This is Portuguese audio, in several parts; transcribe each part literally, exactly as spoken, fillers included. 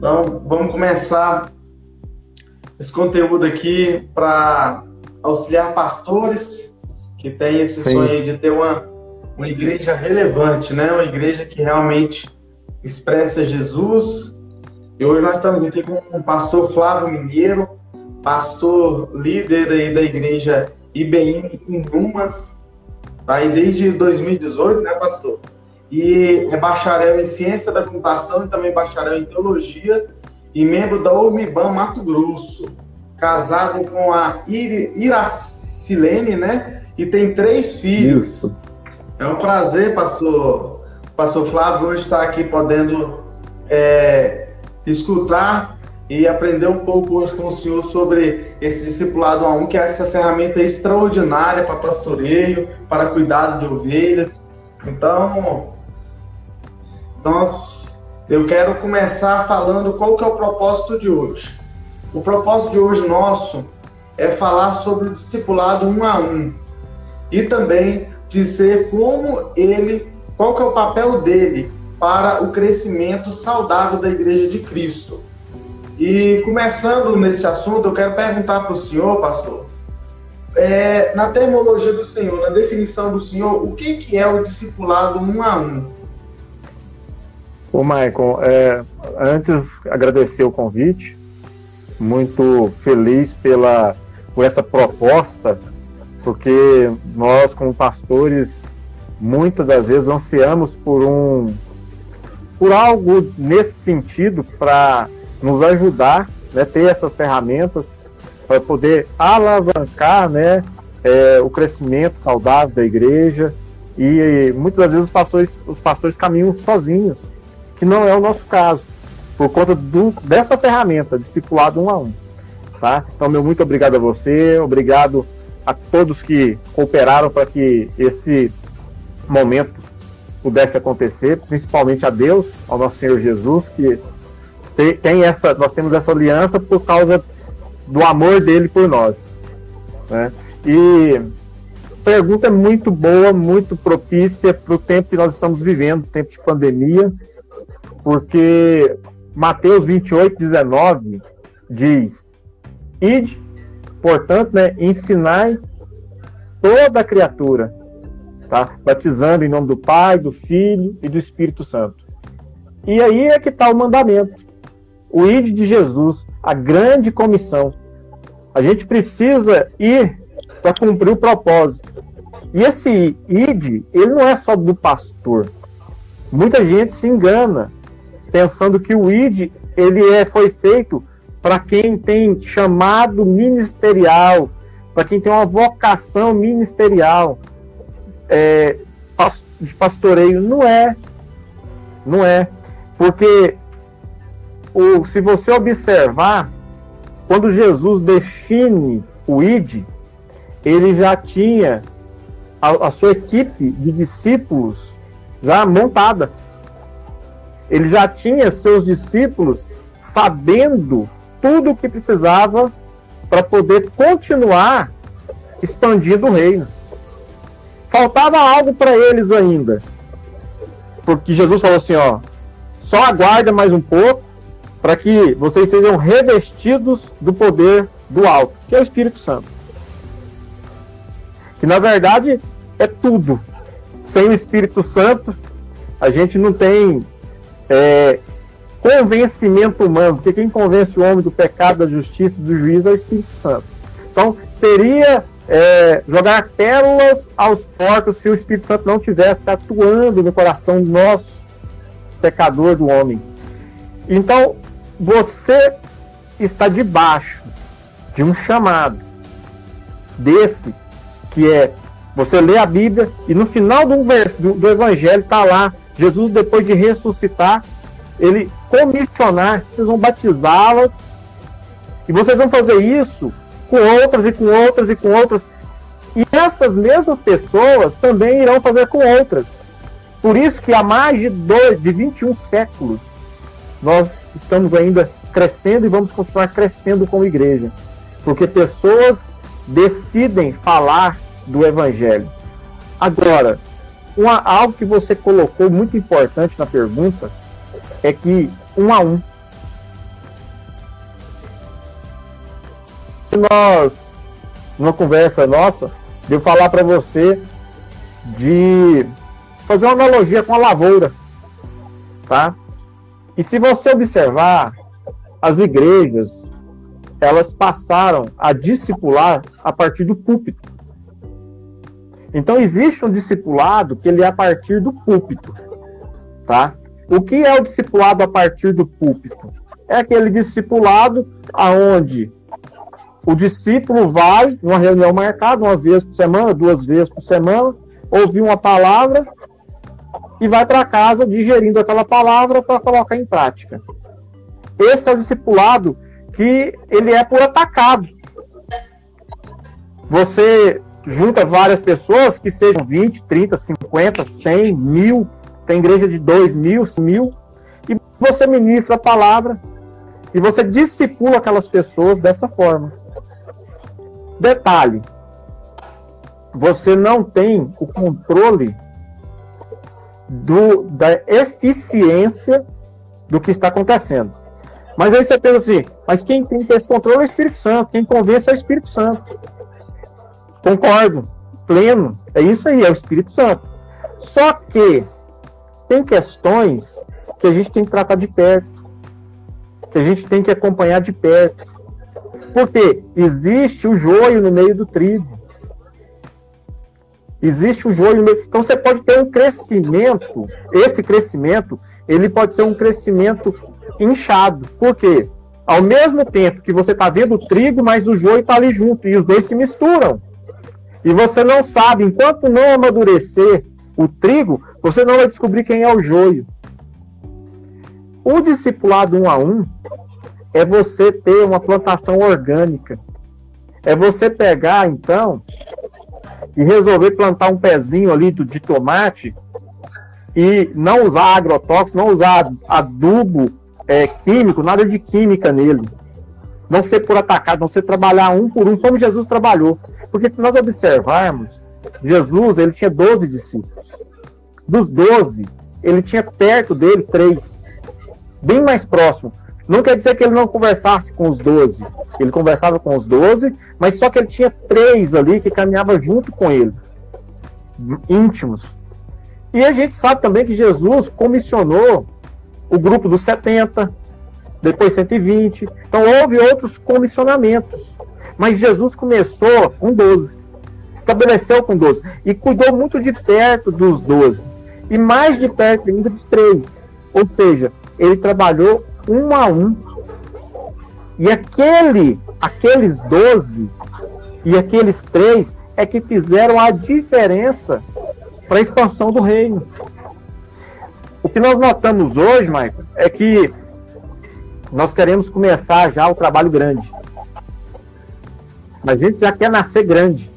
Então, vamos começar esse conteúdo aqui para auxiliar pastores que têm esse Sim. sonho de ter uma, uma igreja relevante, né? Uma igreja que realmente expressa Jesus. E hoje nós estamos aqui com o pastor Flávio Mineiro, pastor líder aí da igreja I B M em Inhumas, tá aí desde dois mil e dezoito, né, pastor? E é bacharel em ciência da computação e também bacharel em teologia e membro da OMIBAM Mato Grosso, casado com a Ir, Iracilene, né? E tem três filhos. Isso. É um prazer, pastor, pastor Flávio, hoje estar aqui podendo é, escutar e aprender um pouco hoje com o senhor sobre esse discipulado um a um, que é essa ferramenta extraordinária para pastoreio, para cuidado de ovelhas. Então, nós, eu quero começar falando qual que é o propósito de hoje. O propósito de hoje nosso é falar sobre o discipulado um a um e também dizer como ele, qual que é o papel dele para o crescimento saudável da Igreja de Cristo. E começando nesse assunto, eu quero perguntar para o senhor, pastor, É, na terminologia do Senhor, na definição do Senhor, o que, que é o discipulado um a um? Ô Michael, é, antes agradecer o convite, muito feliz pela, por essa proposta, porque nós como pastores muitas das vezes ansiamos por, um, por algo nesse sentido para nos ajudar, né, ter essas ferramentas para poder alavancar, né, é, o crescimento saudável da igreja. E muitas das vezes os pastores, os pastores caminham sozinhos, que não é o nosso caso, por conta do, dessa ferramenta, discipulado um a um. Tá? Então, meu muito obrigado a você, obrigado a todos que cooperaram para que esse momento pudesse acontecer, principalmente a Deus, ao nosso Senhor Jesus, que tem, tem essa, nós temos essa aliança por causa do amor dele por nós, né? E pergunta muito boa, muito propícia para o tempo que nós estamos vivendo, tempo de pandemia, porque Mateus vinte e oito, dezenove diz: Ide, portanto, né, ensinai toda a criatura, tá? Batizando em nome do Pai, do Filho e do Espírito Santo. E aí é que está o mandamento, o ide de Jesus, a grande comissão. A gente precisa ir para cumprir o propósito. E esse id, ele não é só do pastor. Muita gente se engana, pensando que o id, ele é, foi feito para quem tem chamado ministerial, para quem tem uma vocação ministerial, é, de pastoreio. Não é. Não é. Porque O, se você observar, quando Jesus define o id, ele já tinha a, a sua equipe de discípulos já montada. Ele já tinha seus discípulos sabendo tudo o que precisava para poder continuar expandindo o reino. Faltava algo para eles ainda, porque Jesus falou assim, ó, só aguarda mais um pouco para que vocês sejam revestidos do poder do alto, que é o Espírito Santo. Que, na verdade, é tudo. Sem o Espírito Santo, a gente não tem é, convencimento humano, porque quem convence o homem do pecado, da justiça, do juízo é o Espírito Santo. Então, seria é, jogar pérolas aos porcos se o Espírito Santo não estivesse atuando no coração nosso, pecador, do homem. Então, você está debaixo de um chamado desse, que é você lê a Bíblia e no final do, do, do Evangelho está lá, Jesus, depois de ressuscitar, ele comissionar, vocês vão batizá-las e vocês vão fazer isso com outras e com outras e com outras. E essas mesmas pessoas também irão fazer com outras. Por isso que há mais de, dois, de vinte e um séculos, nós estamos ainda crescendo e vamos continuar crescendo como igreja, porque pessoas decidem falar do Evangelho. Agora, uma, algo que você colocou muito importante na pergunta é que um a um. nós, numa conversa nossa, de eu falar para você de fazer uma analogia com a lavoura, tá? E se você observar, as igrejas, elas passaram a discipular a partir do púlpito. Então existe um discipulado que ele é a partir do púlpito, tá? O que é o discipulado a partir do púlpito? É aquele discipulado aonde o discípulo vai numa reunião marcada, uma vez por semana, duas vezes por semana, ouvir uma palavra e vai para casa digerindo aquela palavra para colocar em prática. Esse é o discipulado que ele é por atacado. Você junta várias pessoas, que sejam vinte, trinta, cinquenta, cem, mil, tem igreja de dois mil, mil, e você ministra a palavra e você discipula aquelas pessoas dessa forma. Detalhe, você não tem o controle do, da eficiência do que está acontecendo. Mas aí você pensa assim, mas quem tem esse controle é o Espírito Santo, quem convence é o Espírito Santo. Concordo, pleno, é isso aí, é o Espírito Santo. Só que tem questões que a gente tem que tratar de perto, que a gente tem que acompanhar de perto. Porque existe o joio no meio do trigo. Existe o joio no meio... Então você pode ter um crescimento, esse crescimento, ele pode ser um crescimento inchado. Por quê? Ao mesmo tempo que você está vendo o trigo, mas o joio está ali junto, e os dois se misturam. E você não sabe, enquanto não amadurecer o trigo, você não vai descobrir quem é o joio. O discipulado um a um é você ter uma plantação orgânica. É você pegar, então, e resolver plantar um pezinho ali de tomate e não usar agrotóxico, não usar adubo é, químico, nada de química nele. Não ser por atacado, não ser trabalhar um por um, como Jesus trabalhou. Porque se nós observarmos, Jesus, ele tinha doze discípulos. Dos doze, ele tinha perto dele três. Bem mais próximo. Não quer dizer que ele não conversasse com os doze. Ele conversava com os doze, mas só que ele tinha três ali que caminhavam junto com ele. Íntimos. E a gente sabe também que Jesus comissionou o grupo dos setenta, depois cento e vinte. Então houve outros comissionamentos. Mas Jesus começou com doze, estabeleceu com doze, e cuidou muito de perto dos doze, e mais de perto ainda de três. Ou seja, ele trabalhou um a um. E aquele, aqueles doze e aqueles três é que fizeram a diferença para a expansão do reino. O que nós notamos hoje, Michael, é que nós queremos começar já o trabalho grande. A gente já quer nascer grande.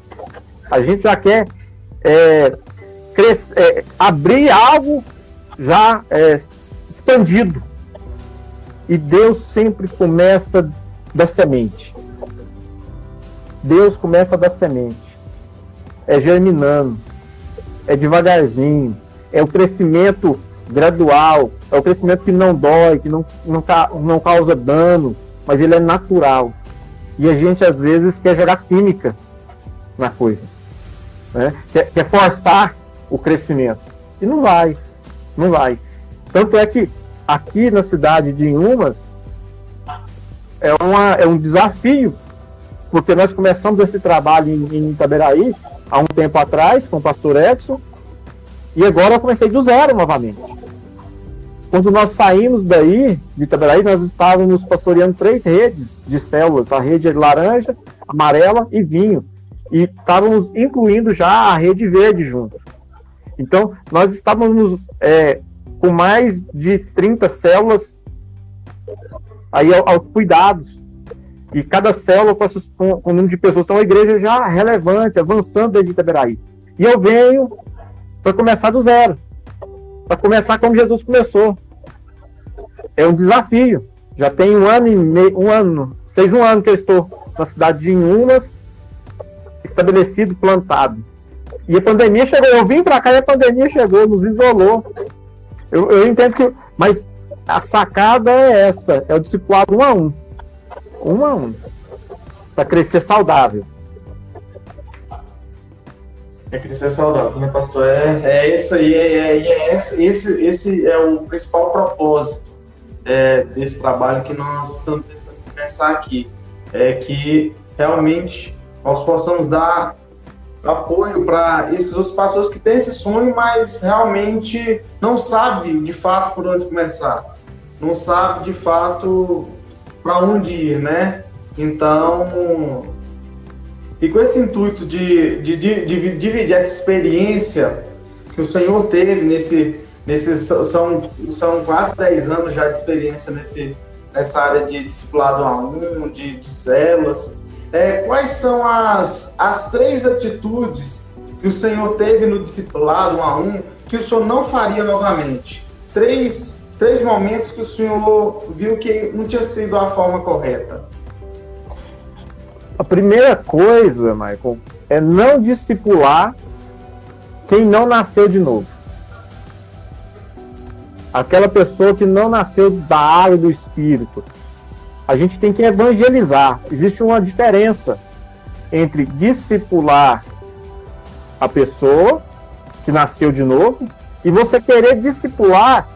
A gente já quer é, crescer, é, abrir algo já é, expandido. E Deus sempre começa da semente. Deus começa da semente. É germinando. É devagarzinho. É o crescimento gradual. É o crescimento que não dói, que não, não, não causa dano. Mas ele é natural. E a gente, às vezes, quer jogar química na coisa, né? Quer, quer forçar o crescimento. E não vai, não vai. Tanto é que aqui na cidade de Inhumas é, uma, é um desafio, porque nós começamos esse trabalho em, em Itaberaí há um tempo atrás, com o pastor Edson, e agora eu comecei do zero novamente. Quando nós saímos daí, de Itaberaí, nós estávamos pastoreando três redes de células. A rede laranja, amarela e vinho. E estávamos incluindo já a rede verde junto. Então, nós estávamos é, com mais de trinta células aí aos cuidados. E cada célula com, essas, com, com o número de pessoas. Então, a igreja já relevante, avançando dentro de Itaberaí. E eu venho para começar do zero. Para começar como Jesus começou. É um desafio. Já tem um ano e meio, um ano, fez um ano que eu estou na cidade de Inhumas, estabelecido, plantado. E a pandemia chegou, eu vim para cá e a pandemia chegou, nos isolou. Eu, eu entendo que... Mas a sacada é essa, é o discipulado um a um. Um a um. para crescer saudável. É crescer saudável, né, pastor? É, é isso aí, é, é, é esse, esse é o principal propósito é, desse trabalho que nós estamos tentando começar aqui. É que realmente nós possamos dar apoio para esses outros pastores que têm esse sonho, mas realmente não sabem de fato por onde começar, não sabem de fato para onde ir, né? Então, e com esse intuito de, de, de, de dividir essa experiência que o Senhor teve nesse, nesse são, são quase dez anos já de experiência nesse, nessa área de discipulado um a um, de, de células, É, quais são as, as três atitudes que o Senhor teve no discipulado um a um que o Senhor não faria novamente? Três, três momentos que o Senhor viu que não tinha sido a forma correta. A primeira coisa, Michael, é não discipular quem não nasceu de novo. Aquela pessoa que não nasceu da água do Espírito. A gente tem que evangelizar. Existe uma diferença entre discipular a pessoa que nasceu de novo e você querer discipular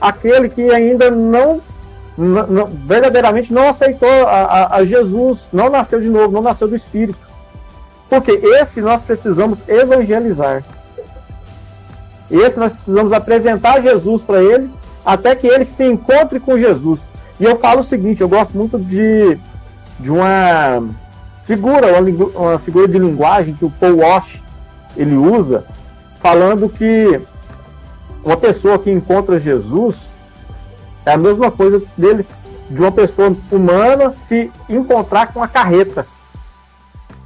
aquele que ainda não, não, não verdadeiramente não aceitou a, a, a Jesus, não nasceu de novo, não nasceu do Espírito. Porque esse nós precisamos evangelizar. Esse nós precisamos apresentar Jesus para ele até que ele se encontre com Jesus. E eu falo o seguinte, eu gosto muito de, de uma figura, uma, uma figura de linguagem que o Paul Washer, ele usa, falando que uma pessoa que encontra Jesus é a mesma coisa deles, de uma pessoa humana se encontrar com uma carreta.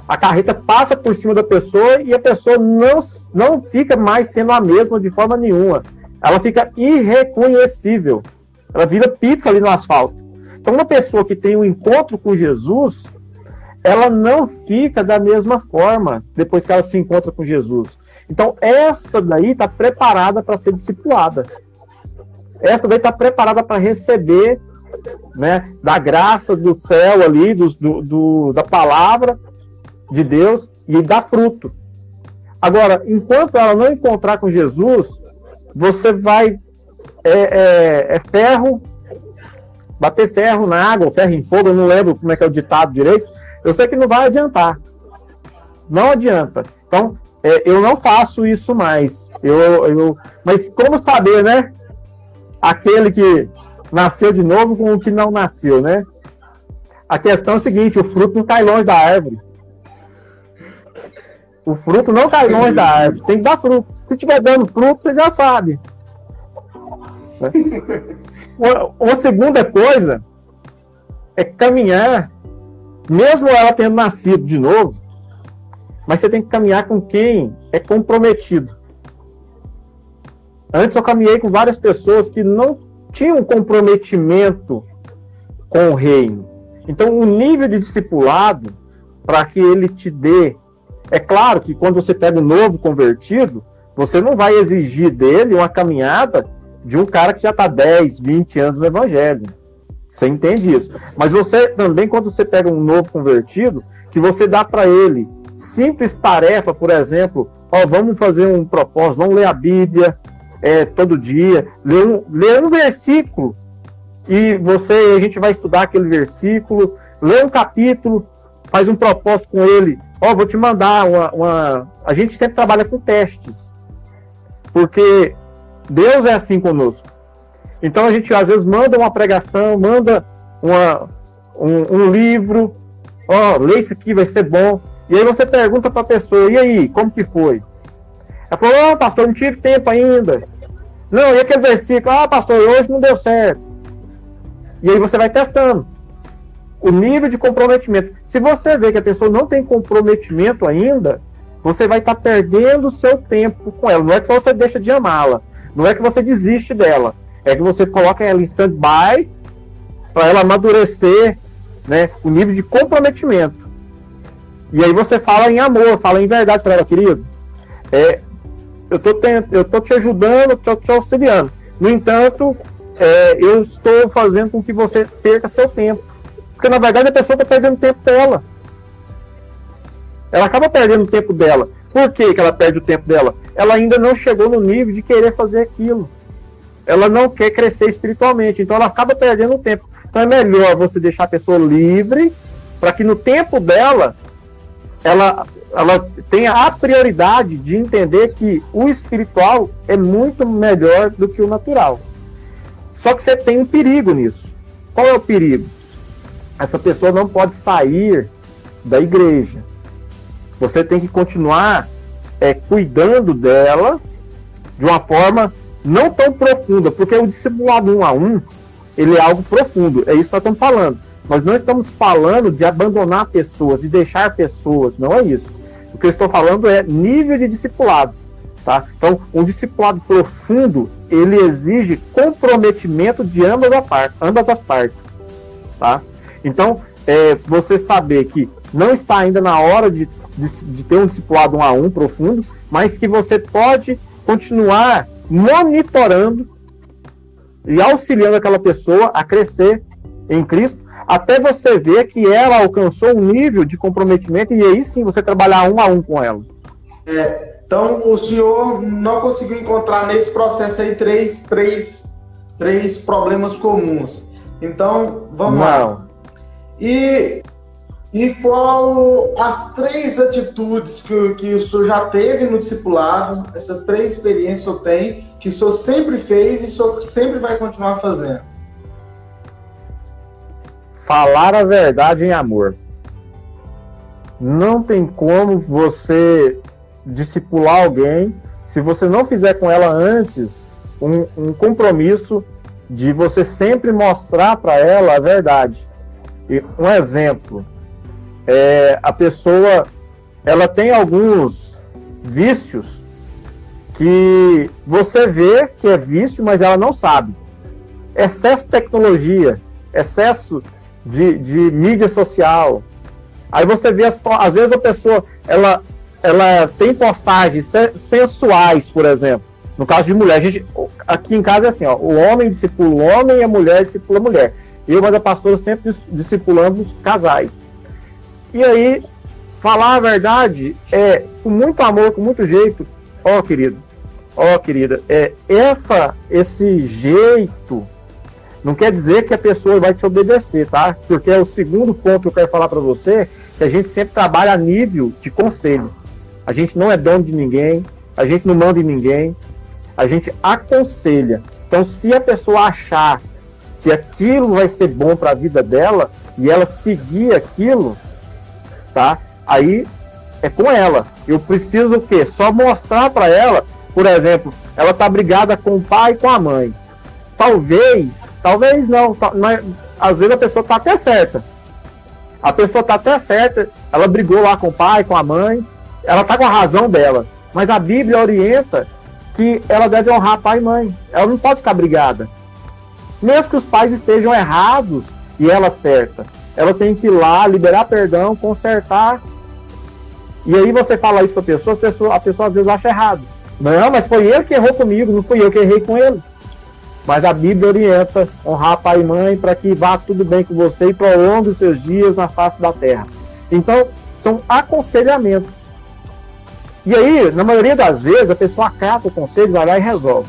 A carreta passa por cima da pessoa e a pessoa não, não fica mais sendo a mesma de forma nenhuma. Ela fica irreconhecível. Ela vira pizza ali no asfalto. Então, uma pessoa que tem um encontro com Jesus, ela não fica da mesma forma depois que ela se encontra com Jesus. Então, essa daí está preparada para ser discipulada. Essa daí está preparada para receber, né, da graça do céu ali, do, do, do, da palavra de Deus e dar fruto. Agora, enquanto ela não encontrar com Jesus, você vai... É, é, é ferro, bater ferro na água, ou ferro em fogo, eu não lembro como é que é o ditado direito. Eu sei que não vai adiantar. Não adianta. Então, é, eu não faço isso mais. Eu, eu, mas como saber, né? Aquele que nasceu de novo com o que não nasceu, né? A questão é a seguinte, o fruto não cai longe da árvore. O fruto não cai longe da árvore. Tem que dar fruto. Se estiver dando fruto, você já sabe. Uma segunda coisa é caminhar, mesmo ela tendo nascido de novo, mas você tem que caminhar com quem é comprometido. Antes eu caminhei com várias pessoas que não tinham comprometimento com o reino. Então o nível de discipulado, para que ele te dê, é claro que quando você pega um novo convertido, você não vai exigir dele uma caminhada de um cara que já está dez, vinte anos no evangelho. Você entende isso. Mas você também, quando você pega um novo convertido, que você dá para ele simples tarefa, por exemplo, ó, vamos fazer um propósito, vamos ler a Bíblia é, todo dia, ler um, ler um versículo, e você, a gente vai estudar aquele versículo, lê um capítulo, faz um propósito com ele, ó, vou te mandar uma... uma... A gente sempre trabalha com testes, porque... Deus é assim conosco. Então a gente às vezes manda uma pregação, manda uma, um, um livro, ó, oh, lê isso aqui, vai ser bom. E aí você pergunta para a pessoa, e aí, como que foi? Ela falou, oh, pastor, não tive tempo ainda. Não, e aquele versículo, ah, pastor, hoje não deu certo. E aí você vai testando o nível de comprometimento. Se você vê que a pessoa não tem comprometimento ainda, você vai estar tá perdendo o seu tempo com ela. Não é que você deixa de amá-la. Não é que você desiste dela, é que você coloca ela em stand-by para ela amadurecer, né, o nível de comprometimento. E aí você fala em amor, fala em verdade para ela, querido. É, eu tô te, eu tô te ajudando, tô te auxiliando. No entanto, é, eu estou fazendo com que você perca seu tempo. Porque na verdade a pessoa está perdendo tempo dela. Ela acaba perdendo o tempo dela. Por que que ela perde o tempo dela? Ela ainda não chegou no nível de querer fazer aquilo. Ela não quer crescer espiritualmente, então ela acaba perdendo o tempo. Então é melhor você deixar a pessoa livre, para que no tempo dela, ela, ela tenha a prioridade de entender que o espiritual é muito melhor do que o natural. Só que você tem um perigo nisso. Qual é o perigo? Essa pessoa não pode sair da igreja. Você tem que continuar é, cuidando dela de uma forma não tão profunda, porque o discipulado um a um, ele é algo profundo, é isso que nós estamos falando. Nós não estamos falando de abandonar pessoas, de deixar pessoas, não é isso. O que eu estou falando é nível de discipulado, tá? Então, um discipulado profundo, ele exige comprometimento de ambas, a par, ambas as partes, tá? Então, é, você saber que não está ainda na hora de, de, de ter um discipulado um a um profundo, mas que você pode continuar monitorando e auxiliando aquela pessoa a crescer em Cristo, até você ver que ela alcançou um nível de comprometimento e aí sim você trabalhar um a um com ela. É, então o senhor não conseguiu encontrar nesse processo aí três, três, três problemas comuns. Então, vamos não. lá. E... E qual as três atitudes que, que o senhor já teve no discipulado, essas três experiências que o senhor tem, que o senhor sempre fez e o senhor sempre vai continuar fazendo? Falar a verdade em amor. Não tem como você discipular alguém se você não fizer com ela antes um, um compromisso de você sempre mostrar para ela a verdade. E um exemplo... É, a pessoa, ela tem alguns vícios que você vê que é vício, mas ela não sabe. Excesso de tecnologia, excesso de, de mídia social. Aí você vê, as, às vezes a pessoa, ela, ela tem postagens sensuais, por exemplo. No caso de mulher, a gente, aqui em casa é assim, ó, o homem discipula o homem e a mulher discipula a mulher. Eu, mas a pastora, sempre discipulando os casais. E aí, falar a verdade é com muito amor, com muito jeito. Ó, oh, querido, ó, oh, querida, é, essa, esse jeito não quer dizer que a pessoa vai te obedecer, tá? Porque é o segundo ponto que eu quero falar para você, que a gente sempre trabalha a nível de conselho. A gente não é dono de ninguém, a gente não manda em ninguém, a gente aconselha. Então, se a pessoa achar que aquilo vai ser bom para a vida dela e ela seguir aquilo... Tá? Aí é com ela. Eu preciso o quê? Só mostrar para ela, por exemplo, ela tá brigada com o pai e com a mãe. Talvez, talvez não, mas às vezes a pessoa tá até certa. A pessoa tá até certa, ela brigou lá com o pai, com a mãe, ela tá com a razão dela. Mas a Bíblia orienta que ela deve honrar pai e mãe. Ela não pode ficar brigada. Mesmo que os pais estejam errados e ela certa. Ela tem que ir lá, liberar perdão, consertar. E aí você fala isso para a pessoa, a pessoa, a pessoa às vezes acha errado. Não, mas foi ele que errou comigo, não fui eu que errei com ele. Mas a Bíblia orienta honrar pai e mãe para que vá tudo bem com você e prolongue os seus dias na face da terra. Então, são aconselhamentos. E aí, na maioria das vezes, a pessoa acata o conselho, vai lá e resolve.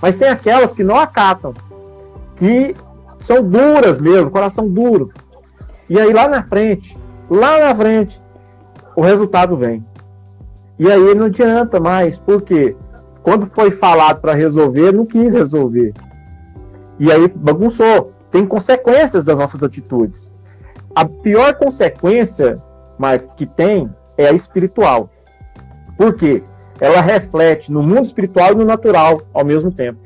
Mas tem aquelas que não acatam, que são duras mesmo, coração duro. E aí lá na frente, lá na frente, o resultado vem. E aí não adianta mais, porque quando foi falado para resolver, não quis resolver. E aí bagunçou. Tem consequências das nossas atitudes. A pior consequência, Marco, que tem é a espiritual. Por quê? Ela reflete no mundo espiritual e no natural ao mesmo tempo.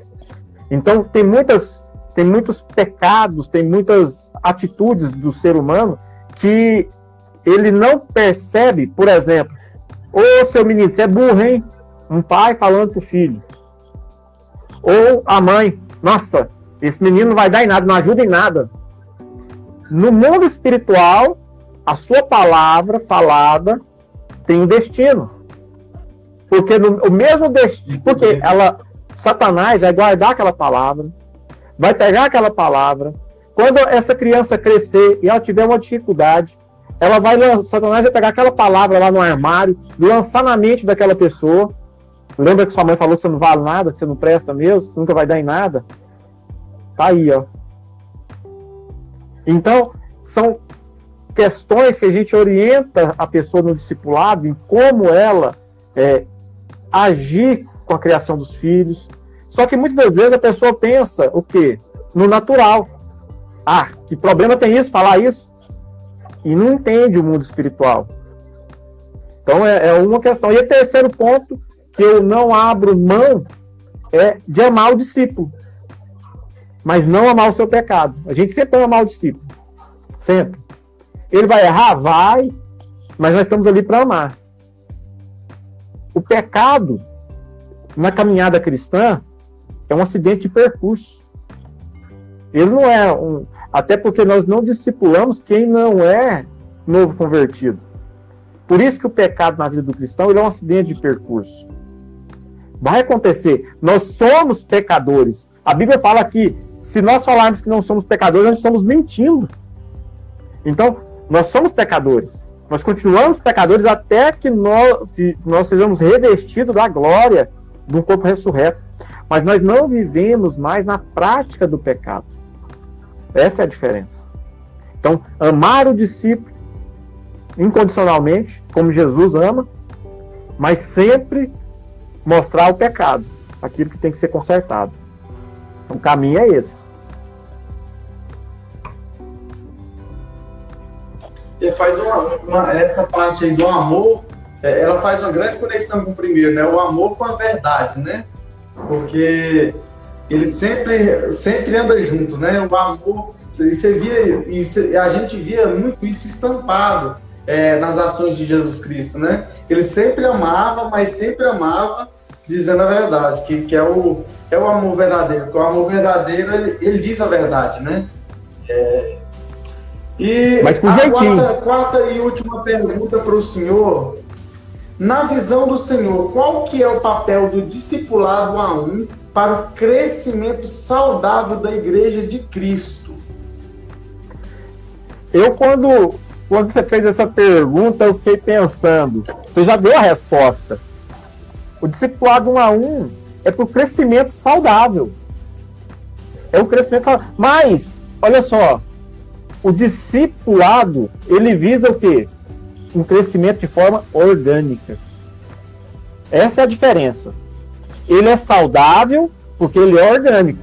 Então tem muitas... Tem muitos pecados, tem muitas atitudes do ser humano que ele não percebe, por exemplo, ô seu menino, você é burro, hein? Um pai falando pro filho. Ou a mãe, nossa, esse menino não vai dar em nada, não ajuda em nada. No mundo espiritual, a sua palavra falada tem um destino. Porque no, o mesmo destino, porque ela, Satanás vai guardar aquela palavra, vai pegar aquela palavra. Quando essa criança crescer e ela tiver uma dificuldade, Ela vai, Satanás vai pegar aquela palavra lá no armário, lançar na mente daquela pessoa. Lembra que sua mãe falou que você não vale nada, que você não presta mesmo, que você nunca vai dar em nada? Tá aí, ó. Então, são questões que a gente orienta a pessoa no discipulado em como ela é, agir com a criação dos filhos. Só que muitas das vezes a pessoa pensa o quê? No natural. Ah, que problema tem isso, falar isso? E não entende o mundo espiritual. Então é, é uma questão. E o terceiro ponto que eu não abro mão é de amar o discípulo. Mas não amar o seu pecado. A gente sempre ama o discípulo. Sempre. Ele vai errar? Vai. Mas nós estamos ali para amar. O pecado, na caminhada cristã, é um acidente de percurso. Ele não é um... Até porque nós não discipulamos quem não é novo convertido. Por isso que o pecado na vida do cristão ele é um acidente de percurso. Vai acontecer. Nós somos pecadores. A Bíblia fala que se nós falarmos que não somos pecadores, nós estamos mentindo. Então, nós somos pecadores. Nós continuamos pecadores até que nós, que nós sejamos revestidos da glória de um corpo ressurreto. Mas nós não vivemos mais na prática do pecado. Essa é a diferença. Então, amar o discípulo incondicionalmente, como Jesus ama, mas sempre mostrar o pecado, aquilo que tem que ser consertado. Então, o caminho é esse. E faz uma, uma, essa parte aí do amor, ela faz uma grande conexão com o primeiro, né? O amor com a verdade, né? Porque ele sempre, sempre anda junto, né? O amor, você via, isso, a gente via muito isso estampado é, nas ações de Jesus Cristo, né? Ele sempre amava, mas sempre amava dizendo a verdade, que, que é, o, é o amor verdadeiro, porque o amor verdadeiro, ele, ele diz a verdade, né? É... E mas com a quarta, quarta e última pergunta para o senhor. Na visão do senhor, qual que é o papel do discipulado a um para o crescimento saudável da Igreja de Cristo? Eu, quando, quando você fez essa pergunta, eu fiquei pensando. Você já deu a resposta. O discipulado um a um é para o crescimento saudável. É o crescimento saudável. Mas, olha só, o discipulado, ele visa o quê? Um crescimento de forma orgânica. Essa é a diferença. Ele é saudável porque ele é orgânico.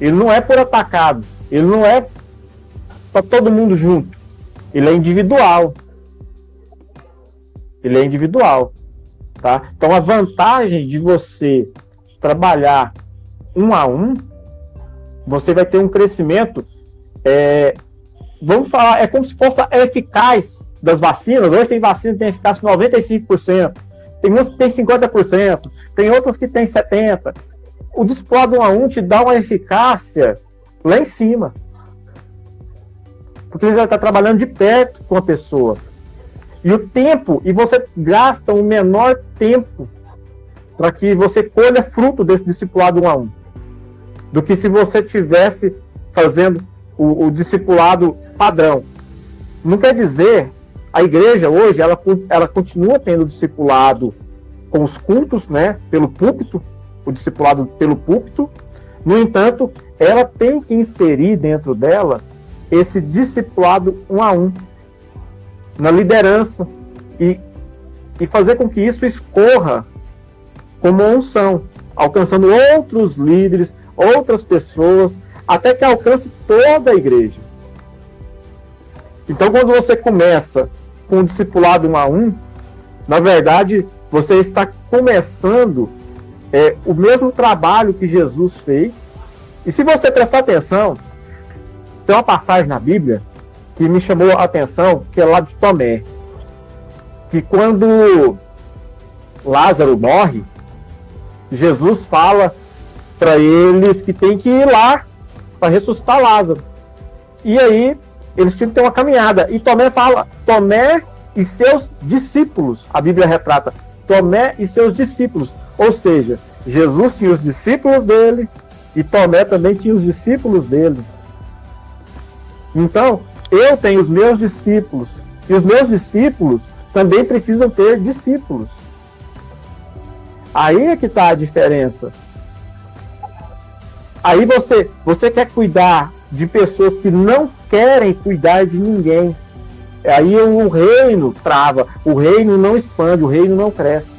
Ele não é por atacado. Ele não é para todo mundo junto. Ele é individual. Ele é individual. Tá? Então a vantagem de você trabalhar um a um, você vai ter um crescimento... É, vamos falar, é como se fosse a eficácia das vacinas. Hoje tem vacina que tem eficácia de noventa e cinco por cento, tem umas que tem cinquenta por cento, tem outras que tem setenta por cento. O discipulado um a um te dá uma eficácia lá em cima, porque você vai estar trabalhando de perto com a pessoa. E o tempo, e você gasta um menor tempo para que você colha fruto desse discipulado um a um, do que se você tivesse fazendo O, o discipulado padrão. Não quer dizer, a igreja hoje, ela, ela continua tendo o discipulado com os cultos, né, pelo púlpito, o discipulado pelo púlpito. No entanto, ela tem que inserir dentro dela esse discipulado um a um, na liderança, e, e fazer com que isso escorra como unção, alcançando outros líderes, outras pessoas, até que alcance toda a igreja. Então, quando você começa com o discipulado um a um, na verdade, você está começando é, o mesmo trabalho que Jesus fez. E se você prestar atenção, tem uma passagem na Bíblia que me chamou a atenção, que é lá de Tomé, que quando Lázaro morre, Jesus fala para eles que tem que ir lá para ressuscitar Lázaro. E aí, eles tinham que ter uma caminhada. E Tomé fala, Tomé e seus discípulos. A Bíblia retrata Tomé e seus discípulos. Ou seja, Jesus tinha os discípulos dele, e Tomé também tinha os discípulos dele. Então, Eu tenho os meus discípulos, e os meus discípulos também precisam ter discípulos. Aí é que está a diferença. Aí você, você quer cuidar de pessoas que não querem cuidar de ninguém. Aí o reino trava, o reino não expande, o reino não cresce.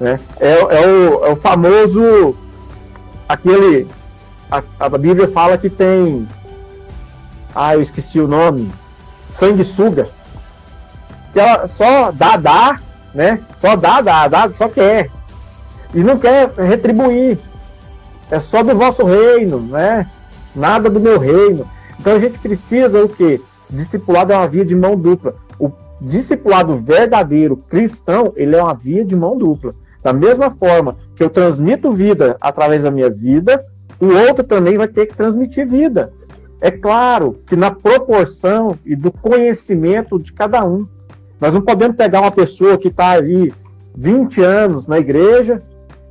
É, é, é, o, é o famoso, aquele, a, a Bíblia fala que tem, ah, eu esqueci o nome, sanguessuga, que ela só dá, dá, né? Só dá, dá, dá, só quer. E não quer retribuir. É só do vosso reino, né? Nada do meu reino. Então a gente precisa o quê? Discipulado é uma via de mão dupla. O discipulado verdadeiro cristão, ele é uma via de mão dupla. Da mesma forma que eu transmito vida através da minha vida, o outro também vai ter que transmitir vida. É claro que na proporção e do conhecimento de cada um. Nós não podemos pegar uma pessoa que está ali vinte anos na igreja,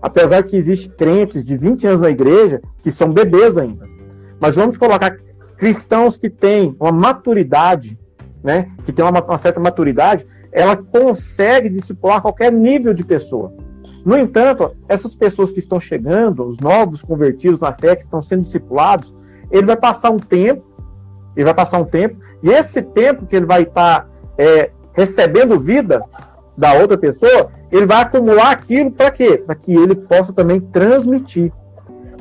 apesar que existem crentes de vinte anos na igreja que são bebês ainda. Mas vamos colocar cristãos que têm uma maturidade, né, que têm uma, uma certa maturidade, ela consegue discipular qualquer nível de pessoa. No entanto, essas pessoas que estão chegando, os novos convertidos na fé, que estão sendo discipulados, ele vai passar um tempo, ele vai passar um tempo, e esse tempo que ele vai estar é, recebendo vida da outra pessoa, ele vai acumular aquilo para quê? Para que ele possa também transmitir.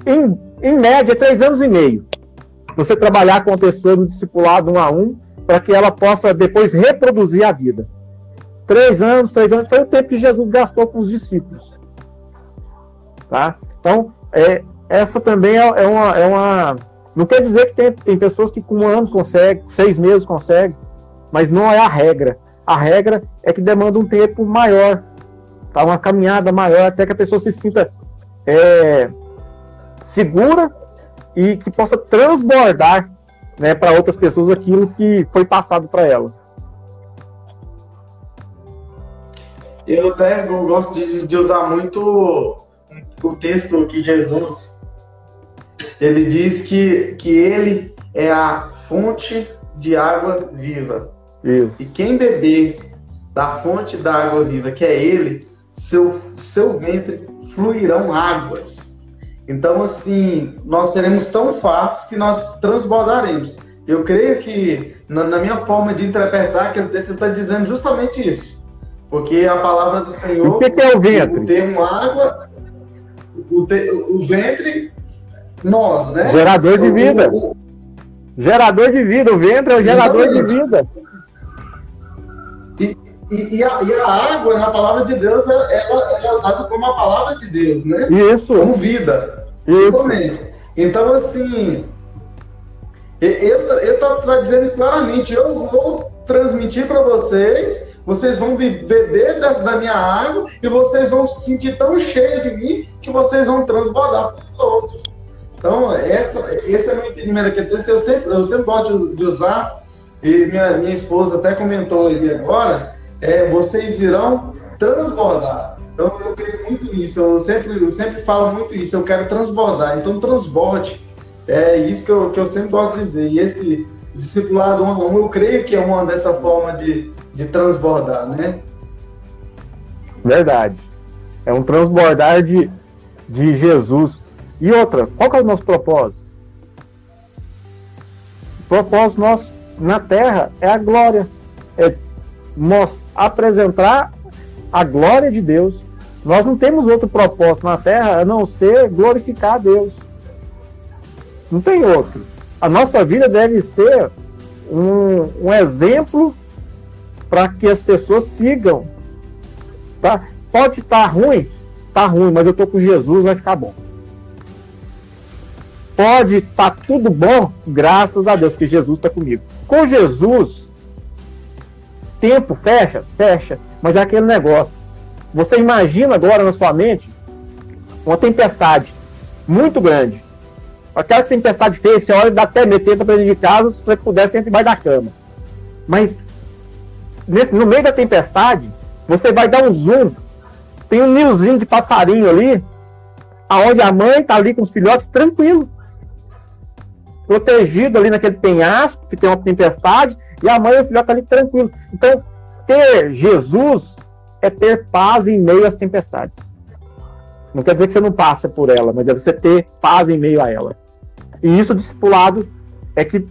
Em, em média, três anos e meio. Você trabalhar com a pessoa no discipulado um a um, para que ela possa depois reproduzir a vida. Três anos, três anos, foi o tempo que Jesus gastou com os discípulos. Tá? Então, é, essa também é, é, uma, é uma... Não quer dizer que tem, tem pessoas que com um ano conseguem, seis meses conseguem, mas não é a regra. A regra é que demanda um tempo maior, tá? Uma caminhada maior, até que a pessoa se sinta é, segura e que possa transbordar, né, para outras pessoas aquilo que foi passado para ela. Eu até eu gosto de, de usar muito o texto que Jesus, ele diz que, que ele é a fonte de água viva. Isso. E quem beber da fonte da água viva, que é ele, seu, seu ventre fluirão águas. Então, assim, nós seremos tão fartos que nós transbordaremos. Eu creio que, na, na minha forma de interpretar, que ele está dizendo justamente isso. Porque a palavra do Senhor... O que, que é o ventre? O termo água, o, te, o ventre, nós, né? Gerador de vida. O, o, gerador de vida, o ventre é o gerador de vida. E, e, e, a, e a água, na palavra de Deus, ela, ela é usada como a palavra de Deus, né? Isso. Como vida. Isso. Então, assim, ele está dizendo isso claramente. Eu vou transmitir para vocês, vocês vão beber das, da minha água e vocês vão se sentir tão cheios de mim que vocês vão transbordar para os outros. Então, essa, esse é o meu entendimento aqui. Eu sempre, eu sempre gosto de usar... E minha, minha esposa até comentou ali agora, é, vocês irão transbordar. Então eu creio muito nisso, eu sempre, eu sempre falo muito isso, eu quero transbordar, então transborde. É isso que eu, que eu sempre gosto de dizer. E esse discipulado um a um, eu creio que é uma dessa forma de, de transbordar, né? Verdade. É um transbordar de, de Jesus. E outra, qual que é o nosso propósito? O propósito nosso na terra é a glória, é nós apresentar a glória de Deus. Nós não temos outro propósito na terra a não ser glorificar a Deus. Não tem outro. A nossa vida deve ser um, um exemplo para que as pessoas sigam, tá? Pode estar ruim, tá ruim, mas eu estou com Jesus, vai ficar bom. Pode estar tá tudo bom, graças a Deus, porque Jesus está comigo. Com Jesus, tempo fecha? Fecha. Mas é aquele negócio. Você imagina agora na sua mente uma tempestade muito grande. Aquela tempestade feia, que você olha e dá até medo, entra para dentro de casa, se você puder, sempre vai da cama. Mas nesse, no meio da tempestade, você vai dar um zoom. Tem um ninhozinho de passarinho ali, aonde a mãe está ali com os filhotes, tranquilo. protegido ali naquele penhasco, que tem uma tempestade, e a mãe e o filhote ali tranquilo. Então, ter Jesus é ter paz em meio às tempestades. Não quer dizer que você não passa por ela, mas é você ter paz em meio a ela. E isso, o discipulado é que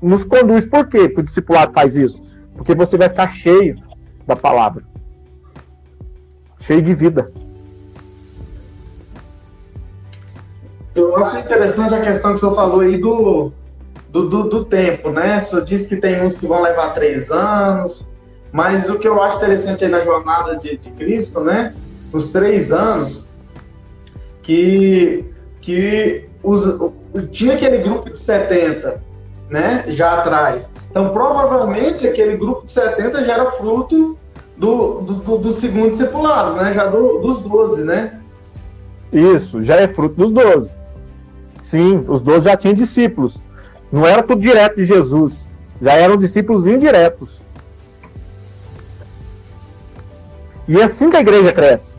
nos conduz. Por quê que o discipulado faz isso? Porque você vai ficar cheio da palavra, cheio de vida. Eu acho interessante a questão que o senhor falou aí do, do, do, do tempo, né? O senhor disse que tem uns que vão levar três anos, mas o que eu acho interessante aí na jornada de, de Cristo, né? Os três anos que, que os, tinha aquele grupo de setenta, né? Já atrás. Então, provavelmente, aquele grupo de setenta já era fruto do, do, do segundo discipulado, né? Já do, dos doze, né? Isso, já é fruto dos doze. Sim, os doze já tinham discípulos. Não era tudo direto de Jesus. Já eram discípulos indiretos. E é assim que a igreja cresce.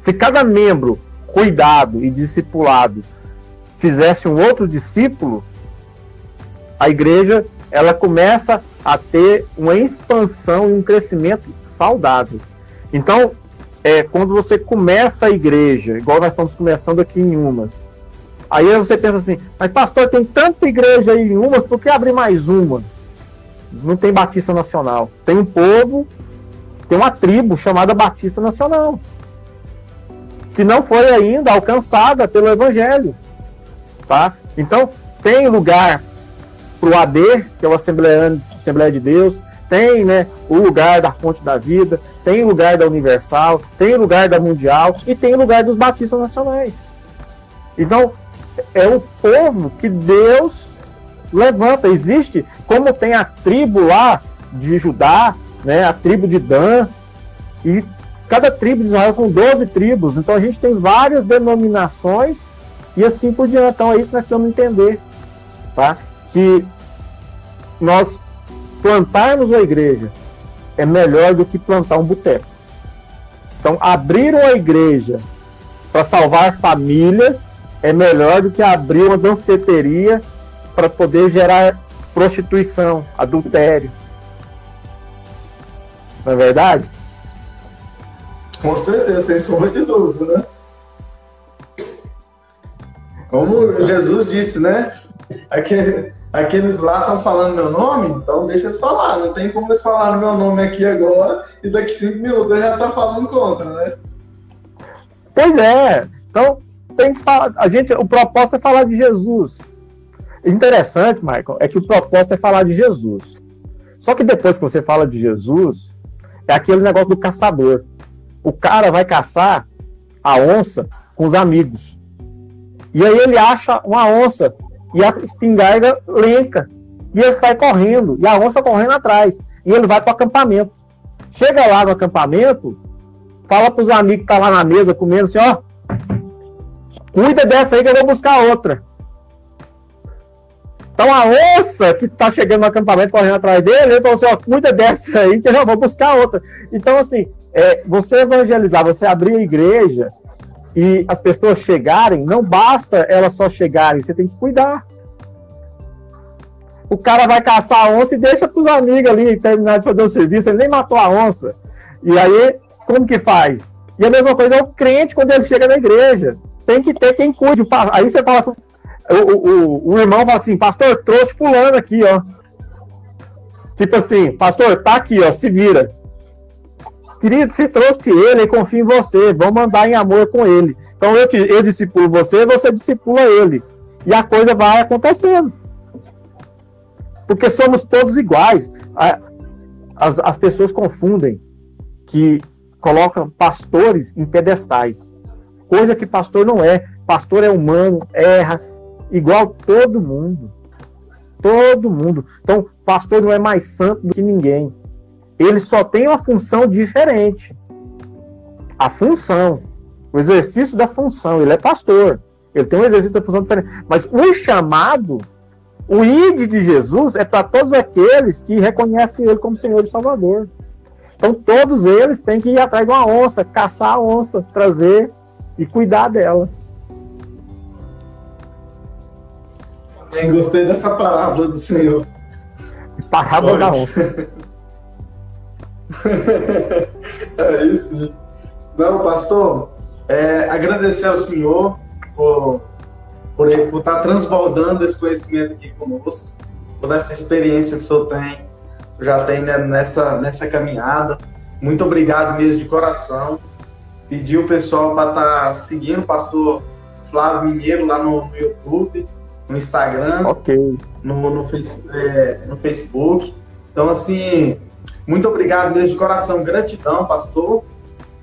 Se cada membro cuidado e discipulado fizesse um outro discípulo, a igreja ela começa a ter uma expansão e um crescimento saudável. Então, é, quando você começa a igreja, igual nós estamos começando aqui em Inhumas, aí você pensa assim, mas pastor, tem tanta igreja aí em Inhumas, por que abrir mais uma? Não tem Batista Nacional. Tem um povo, tem uma tribo chamada Batista Nacional, que não foi ainda alcançada pelo Evangelho. Tá? Então, tem lugar para o A D, que é o Assembleia, Assembleia de Deus, tem, né, o lugar da Fonte da Vida, tem lugar da Universal, tem lugar da Mundial e tem lugar dos Batistas Nacionais. Então, é o povo que Deus levanta. Existe, como tem a tribo lá de Judá, né, a tribo de Dan, e cada tribo de Israel são doze tribos, então a gente tem várias denominações e assim por diante. Então é isso que nós precisamos entender, tá? Que nós plantarmos uma igreja é melhor do que plantar um boteco. Então abrir uma igreja para salvar famílias é melhor do que abrir uma danceteria para poder gerar prostituição, adultério. Não é verdade? Com certeza, sem sombra de dúvida, né? Como Jesus disse, né? Aquele, aqueles lá estão falando meu nome, então deixa eles falar. Não tem como eles falarem meu nome aqui agora e daqui cinco minutos eles já estão falando contra, né? Pois é. Então, tem que falar. A gente, o propósito é falar de Jesus. Interessante, Michael, é que o propósito é falar de Jesus. Só que depois que você fala de Jesus, é aquele negócio do caçador. O cara vai caçar a onça com os amigos. E aí ele acha uma onça e a espingarda lenca. E ele sai correndo. E a onça correndo atrás. E ele vai para o acampamento. Chega lá no acampamento, fala para os amigos que estão lá na mesa comendo assim, ó, cuida dessa aí que eu vou buscar outra. Então a onça que está chegando no acampamento correndo atrás dele, ele falou assim, ó, cuida dessa aí que eu já vou buscar outra. Então assim, é, você evangelizar, você abrir a igreja e as pessoas chegarem, não basta elas só chegarem, você tem que cuidar. O cara vai caçar a onça e deixa para os amigos ali terminar de fazer o serviço, ele nem matou a onça. E aí, como que faz? E a mesma coisa é o crente quando ele chega na igreja. Tem que ter quem cuide. Aí você fala... O, o, o irmão fala assim, pastor, trouxe fulano aqui, ó. Tipo assim, pastor, tá aqui, ó, se vira. Querido, se trouxe ele, eu confio em você, vamos andar em amor com ele. Então eu, te, eu discipulo você, você discipula ele. E a coisa vai acontecendo. Porque somos todos iguais. As, as pessoas confundem que colocam pastores em pedestais. Coisa que pastor não é. Pastor é humano, erra, igual todo mundo, todo mundo. Então, pastor não é mais santo do que ninguém. Ele só tem uma função diferente. A função, o exercício da função. Ele é pastor, ele tem um exercício da função diferente. Mas o chamado, o ide de Jesus é para todos aqueles que reconhecem ele como Senhor e Salvador. Então, todos eles têm que ir atrás de uma onça, caçar a onça, trazer e cuidar dela. Eu gostei dessa parábola do Senhor. Parábola da onça. É isso. Não, pastor, é, agradecer ao Senhor por, por, ele, por estar transbordando esse conhecimento aqui conosco, toda essa experiência que o Senhor tem, o Senhor já tem, né, nessa, nessa caminhada. Muito obrigado mesmo, de coração. Pedi o pessoal para estar seguindo o pastor Flávio Mineiro lá no, no YouTube, no Instagram, okay. no, no, é, no Facebook. Então, assim, muito obrigado mesmo, de coração. Gratidão, pastor.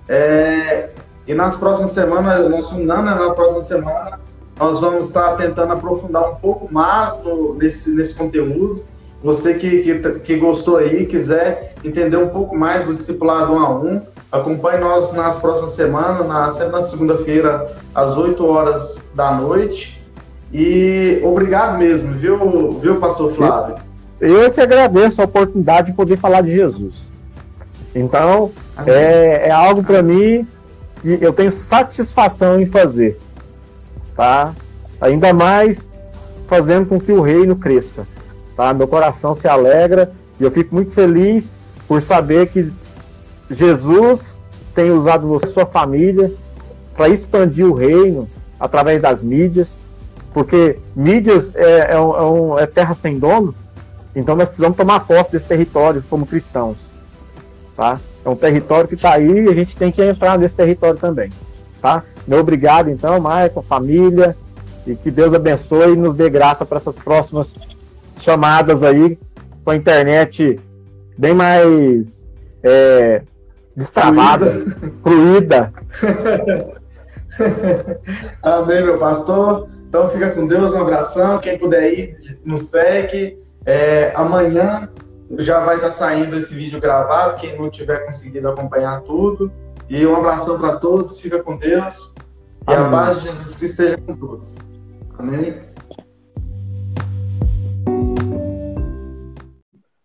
É, e nas próximas semanas, nosso, não, né, na próxima semana, nós vamos estar tentando aprofundar um pouco mais no, nesse, nesse conteúdo. Você que, que, que gostou aí, quiser entender um pouco mais do Discipulado um a um, acompanhe nós nas próximas semanas, na, sempre na segunda-feira, às oito horas da noite. E obrigado mesmo, viu, viu pastor Flávio? Eu, eu que agradeço a oportunidade de poder falar de Jesus. Então, é, é algo para mim que eu tenho satisfação em fazer, tá? Ainda mais fazendo com que o reino cresça, tá? Meu coração se alegra e eu fico muito feliz por saber que Jesus tem usado você e sua família para expandir o reino através das mídias, porque mídias é, é, um, é terra sem dono, então nós precisamos tomar posse desse território como cristãos. Tá? É um território que está aí e a gente tem que entrar nesse território também, tá? Meu obrigado então, Michael, família, e que Deus abençoe e nos dê graça para essas próximas chamadas aí, com a internet bem mais é, destravada, fluída. Amém, meu pastor. Então fica com Deus, um abração. Quem puder ir, nos segue. É, amanhã já vai estar saindo esse vídeo gravado, quem não tiver conseguido acompanhar tudo. E um abração para todos, fica com Deus. Amém. E a paz de Jesus Cristo esteja com todos. Amém?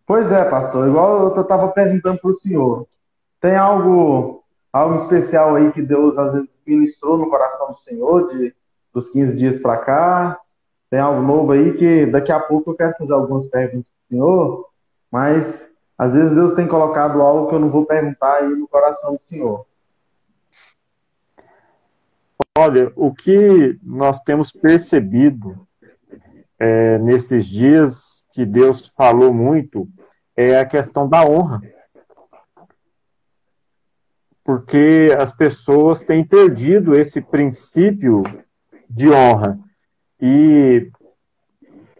Pois é, pastor, igual eu estava perguntando para o senhor, tem algo, algo especial aí que Deus às vezes ministrou no coração do senhor de, dos quinze dias para cá? Tem algo novo aí? Que daqui a pouco eu quero fazer algumas perguntas para o senhor, mas às vezes Deus tem colocado algo que eu não vou perguntar aí no coração do senhor. Olha, o que nós temos percebido é, nesses dias que Deus falou muito é a questão da honra. Porque as pessoas têm perdido esse princípio de honra. E,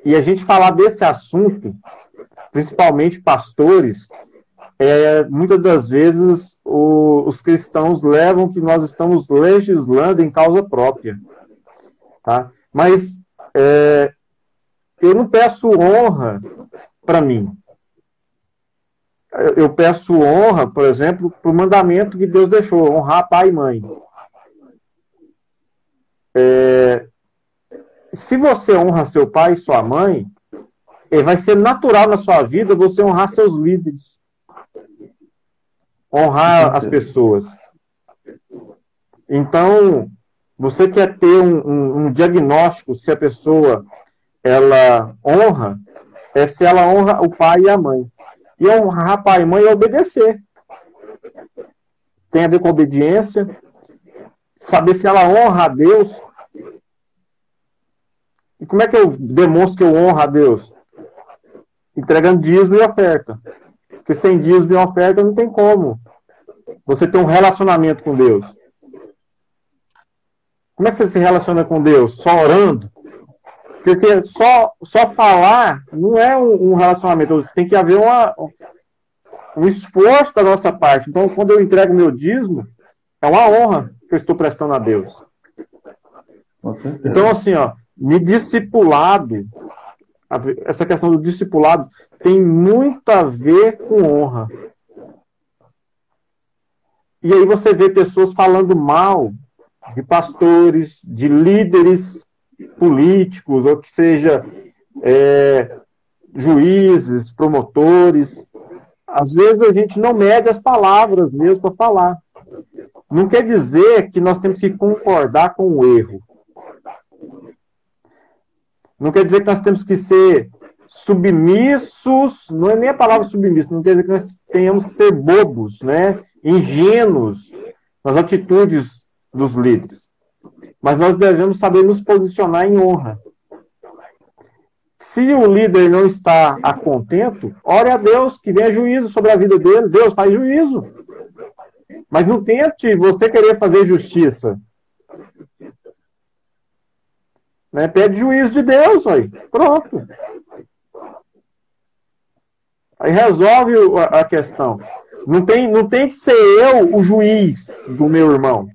e a gente falar desse assunto, principalmente pastores, é, muitas das vezes o, os cristãos levam que nós estamos legislando em causa própria, tá? Mas é, eu não peço honra para mim. Eu peço honra, por exemplo, para o mandamento que Deus deixou, honrar pai e mãe. É, se você honra seu pai e sua mãe, vai ser natural na sua vida você honrar seus líderes, honrar as pessoas. Então, você quer ter um, um, um diagnóstico se a pessoa ela honra, é se ela honra o pai e a mãe. E honrar pai e mãe é obedecer. Tem a ver com obediência, saber se ela honra a Deus. E como é que eu demonstro que eu honro a Deus? Entregando dízimo e oferta. Porque sem dízimo e oferta não tem como você ter um relacionamento com Deus. Como é que você se relaciona com Deus? Só orando? Porque só, só falar não é um, um relacionamento. Tem que haver uma, um esforço da nossa parte. Então, quando eu entrego meu dízimo, é uma honra que eu estou prestando a Deus. Então, assim, ó, me discipulado... Essa questão do discipulado tem muito a ver com honra. E aí você vê pessoas falando mal de pastores, de líderes políticos, ou que seja, é, juízes, promotores. Às vezes a gente não mede as palavras mesmo para falar. Não quer dizer que nós temos que concordar com o erro. Não quer dizer que nós temos que ser submissos, não é nem a palavra submisso, não quer dizer que nós tenhamos que ser bobos, né? Ingênuos nas atitudes dos líderes. Mas nós devemos saber nos posicionar em honra. Se o líder não está a contento, ore a Deus que venha juízo sobre a vida dele. Deus faz juízo. Mas não tente você querer fazer justiça. Né? Pede juízo de Deus, aí. Pronto. Aí resolve a questão. Não tem, não tem que ser eu o juiz do meu irmão.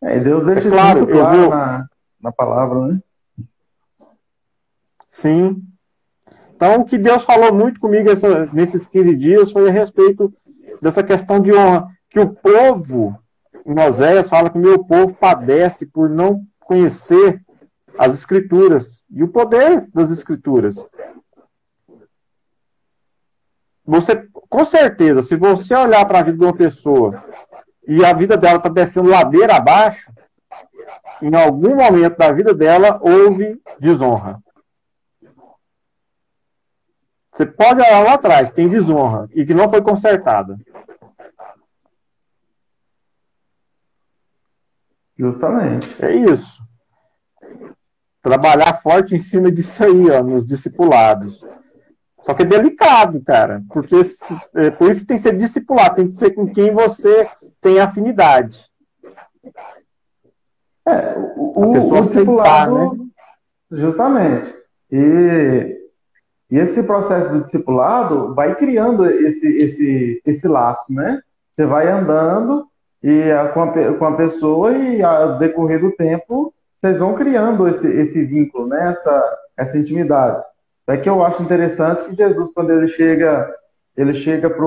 É, Deus deixa é claro, isso claro eu vou... na, na palavra, né? Sim. Então, o que Deus falou muito comigo essa, nesses quinze dias foi a respeito dessa questão de honra. Que o povo, em Oseias, fala que o meu povo padece por não conhecer as Escrituras e o poder das Escrituras. Você, com certeza, se você olhar para a vida de uma pessoa e a vida dela está descendo ladeira abaixo, em algum momento da vida dela houve desonra. Você pode olhar lá atrás, tem desonra, e que não foi consertada. Justamente. É isso. Trabalhar forte em cima disso aí, ó, nos discipulados. Só que é delicado, cara, porque é, por isso tem que ser discipulado, tem que ser com quem você tem afinidade. É, o, a pessoa o aceitar, né? Justamente. E, e esse processo do discipulado vai criando esse, esse, esse laço, né? Você vai andando e, a, com, a, com a pessoa e, ao decorrer do tempo, vocês vão criando esse, esse vínculo, né? Essa, essa intimidade. É que eu acho interessante que Jesus, quando ele chega, ele chega para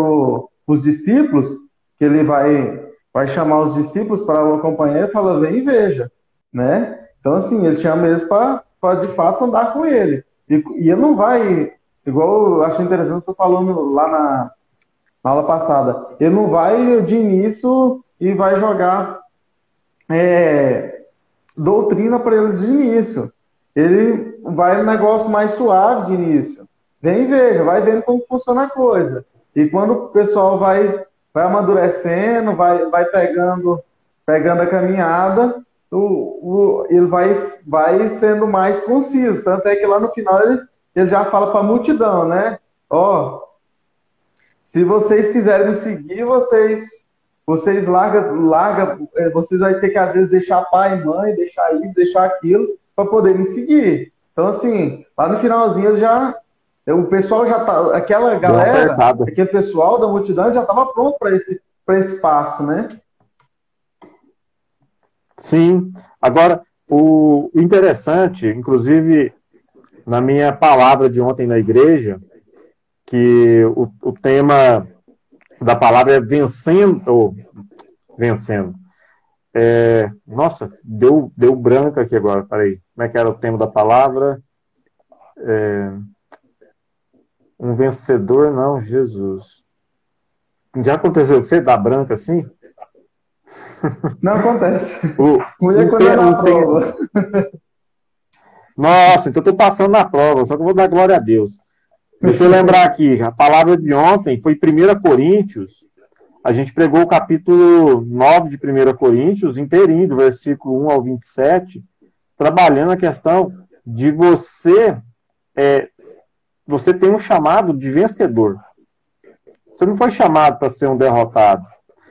os discípulos, que ele vai, vai chamar os discípulos para o acompanhar e fala, vem e veja, né? Então, assim, ele chama eles para, de fato, andar com ele. E, e ele não vai, igual eu acho interessante, estou falando lá na, na aula passada, ele não vai de início e vai jogar é, doutrina para eles de início. Ele vai no negócio mais suave de início. Vem e veja, vai vendo como funciona a coisa. E quando o pessoal vai, vai amadurecendo, vai, vai pegando, pegando a caminhada, o, o, ele vai, vai sendo mais conciso. Tanto é que lá no final ele, ele já fala para a multidão, né? Ó, oh, se vocês quiserem me seguir, vocês, vocês largam, larga, vocês vão ter que às vezes deixar pai e mãe, deixar isso, deixar aquilo, para poder me seguir. Então, assim, lá no finalzinho já o pessoal já tá, aquela galera, aquele pessoal da multidão já estava pronto para esse, para esse passo, né? Sim. Agora, o interessante, inclusive na minha palavra de ontem na igreja, que o, o tema da palavra é vencendo, ou vencendo. É, nossa, deu, deu branco aqui agora, peraí. Como é que era o tema da palavra? É, um vencedor, não, Jesus. Já aconteceu que você dá branco assim? Não acontece. O, Mulher quando é na prova. Nossa, então eu tô passando na prova, só que eu vou dar glória a Deus. Deixa eu lembrar aqui, a palavra de ontem foi primeira Coríntios. A gente pregou o capítulo nove de primeira Coríntios, inteirinho, do versículo um ao vinte e sete, trabalhando a questão de você, é, você tem um chamado de vencedor. Você não foi chamado para ser um derrotado.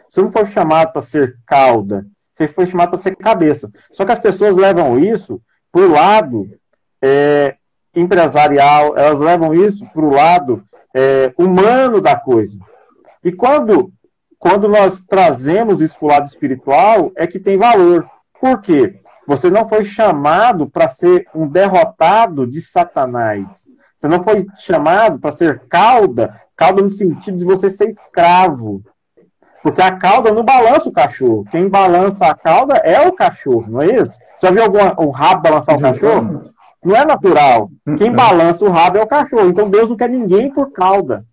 Você não foi chamado para ser cauda. Você foi chamado para ser cabeça. Só que as pessoas levam isso para o lado é, empresarial, elas levam isso para o lado é, humano da coisa. E quando... Quando nós trazemos isso para o lado espiritual, é que tem valor. Por quê? Você não foi chamado para ser um derrotado de Satanás. Você não foi chamado para ser cauda, cauda no sentido de você ser escravo. Porque a cauda não balança o cachorro. Quem balança a cauda é o cachorro, não é isso? Você já viu alguma, o rabo balançar o cachorro? Não é natural. Quem balança o rabo é o cachorro. Então Deus não quer ninguém por cauda.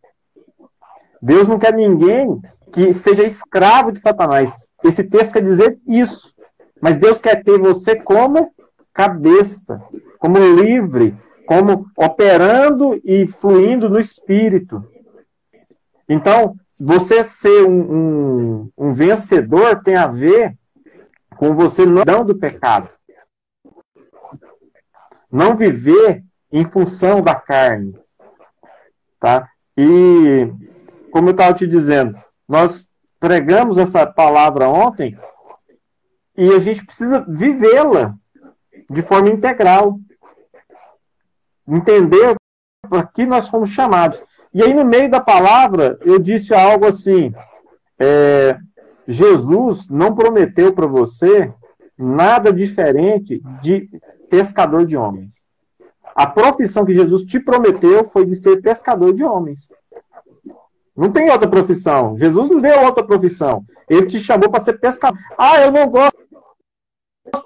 Deus não quer ninguém... que seja escravo de Satanás. Esse texto quer dizer isso. Mas Deus quer ter você como cabeça, como livre, como operando e fluindo no Espírito. Então, você ser um, um, um vencedor tem a ver com você não dar do pecado. Não viver em função da carne. Tá? E, como eu estava te dizendo, nós pregamos essa palavra ontem e a gente precisa vivê-la de forma integral. Entender para que nós fomos chamados. E aí, no meio da palavra, eu disse algo assim, é, Jesus não prometeu para você nada diferente de pescador de homens. A profissão que Jesus te prometeu foi de ser pescador de homens. Não tem outra profissão. Jesus não deu outra profissão. Ele te chamou para ser pescador. Ah, eu não gosto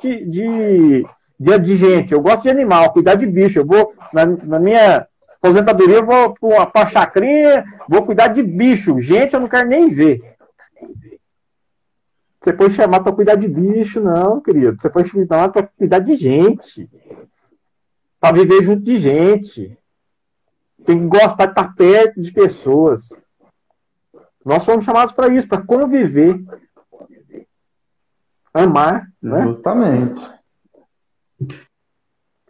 de... de de adigente, eu gosto de animal, cuidar de bicho, eu vou, na, na minha aposentadoria, eu vou para a chacrinha, vou cuidar de bicho, gente, eu não quero nem ver. Você pode chamar para cuidar de bicho, não, querido, você pode chamar para cuidar de gente, para viver junto de gente, tem que gostar de estar perto de pessoas. Nós somos chamados para isso, para conviver, amar, né? Justamente.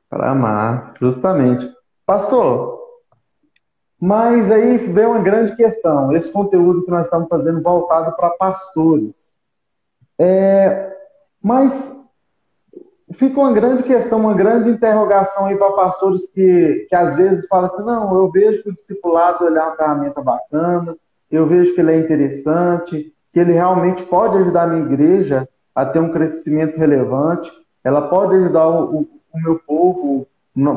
Para amar, justamente. Pastor, mas aí vem uma grande questão. Esse conteúdo que nós estamos fazendo voltado para pastores. É, mas fica uma grande questão, uma grande interrogação aí para pastores que, que às vezes falam assim, não, eu vejo que o discipulado ele é uma ferramenta bacana, eu vejo que ele é interessante, que ele realmente pode ajudar a minha igreja a ter um crescimento relevante, ela pode ajudar o, o o meu povo,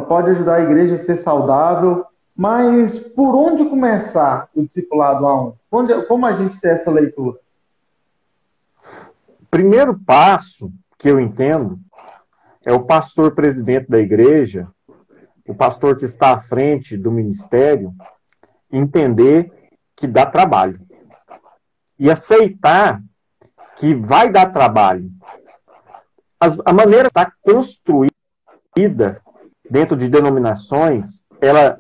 pode ajudar a igreja a ser saudável, mas por onde começar o discipulado a um? Onde, como a gente tem essa leitura? Primeiro passo que eu entendo é o pastor presidente da igreja, o pastor que está à frente do ministério, entender que dá trabalho. E aceitar que vai dar trabalho. As, a maneira que está construída dentro de denominações, ela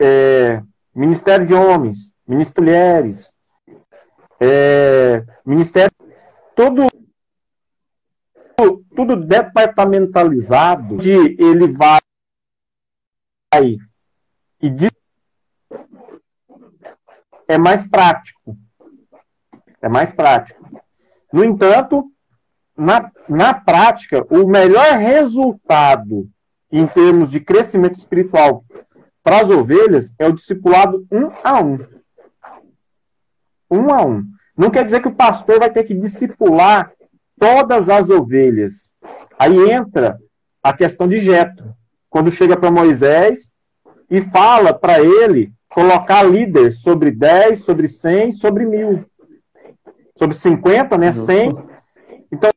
é, ministério de homens, ministério de mulheres, é, ministério todo tudo departamentalizado, de ele vai e diz, é mais prático, é mais prático. No entanto, Na, na prática, o melhor resultado em termos de crescimento espiritual para as ovelhas é o discipulado um a um. Um a um. Não quer dizer que o pastor vai ter que discipular todas as ovelhas. Aí entra a questão de Jetro, quando chega para Moisés e fala para ele colocar líder sobre dez, sobre cem, sobre mil. Sobre cinquenta, né? cem. Então,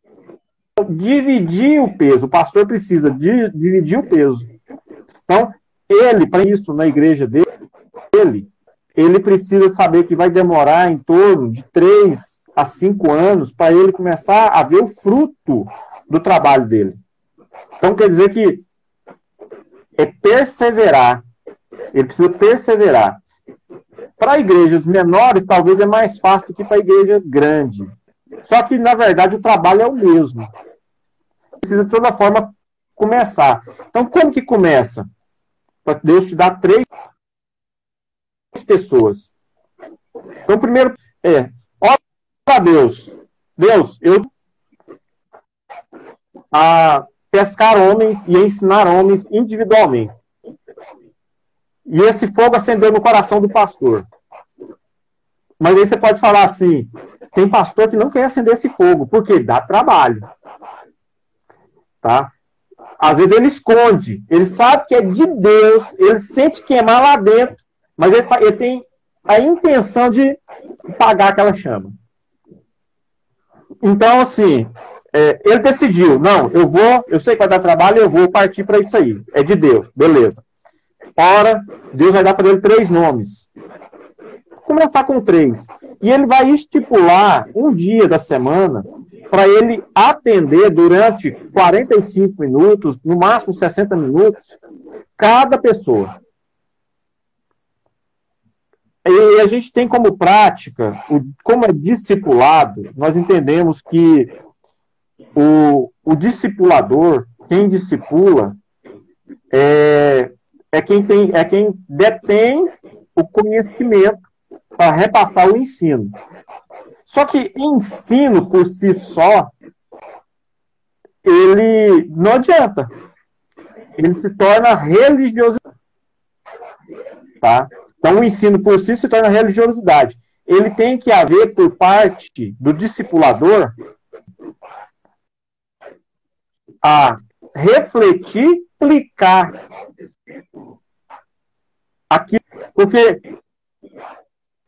dividir o peso. O pastor precisa de, dividir o peso. Então, ele, para isso, na igreja dele, ele, ele precisa saber que vai demorar em torno de três a cinco anos para ele começar a ver o fruto do trabalho dele. Então, quer dizer que é perseverar. Ele precisa perseverar. Para igrejas menores, talvez é mais fácil do que para a igreja grande. Só que, na verdade, o trabalho é o mesmo. Precisa, de toda forma, começar. Então, como que começa? Deus te dá três pessoas. Então, primeiro, é, ora a Deus. Deus, eu a pescar homens e a ensinar homens individualmente. E esse fogo acendeu no coração do pastor. Mas aí você pode falar assim... Tem pastor que não quer acender esse fogo, porque dá trabalho. Tá? Às vezes ele esconde, ele sabe que é de Deus, ele sente queimar lá dentro, mas ele, ele tem a intenção de apagar aquela chama. Então, assim, é, ele decidiu, não, eu vou, eu sei que vai dar trabalho, eu vou partir para isso aí. É de Deus, beleza. Ora, Deus vai dar para ele três nomes. Começar com três. E ele vai estipular um dia da semana para ele atender durante quarenta e cinco minutos, no máximo sessenta minutos, cada pessoa. E a gente tem como prática, como é discipulado, nós entendemos que o, o discipulador, quem discipula, é, é, quem tem, é quem detém o conhecimento para repassar o ensino. Só que ensino por si só, ele não adianta. Ele se torna religiosidade. Tá? Então, o ensino por si se torna religiosidade. Ele tem que haver, por parte do discipulador, a refletir, aplicar aqui. Porque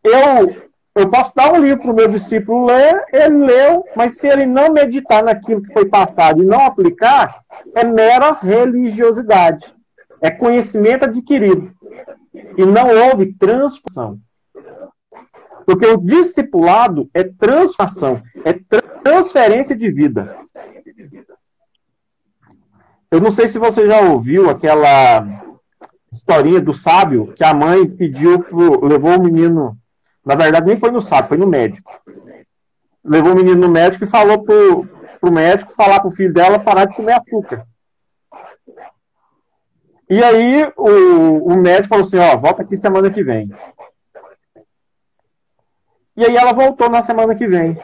eu, eu posso dar um livro para o meu discípulo ler, ele leu, mas se ele não meditar naquilo que foi passado e não aplicar, é mera religiosidade. É conhecimento adquirido. E não houve transformação. Porque o discipulado é transformação, é transferência de vida. Eu não sei se você já ouviu aquela historinha do sábio que a mãe pediu, pro, levou o menino, na verdade nem foi no sábio, foi no médico. Levou o menino no médico e falou pro, pro médico falar pro filho dela parar de comer açúcar. E aí, o, o médico falou assim, ó, volta aqui semana que vem. E aí ela voltou na semana que vem.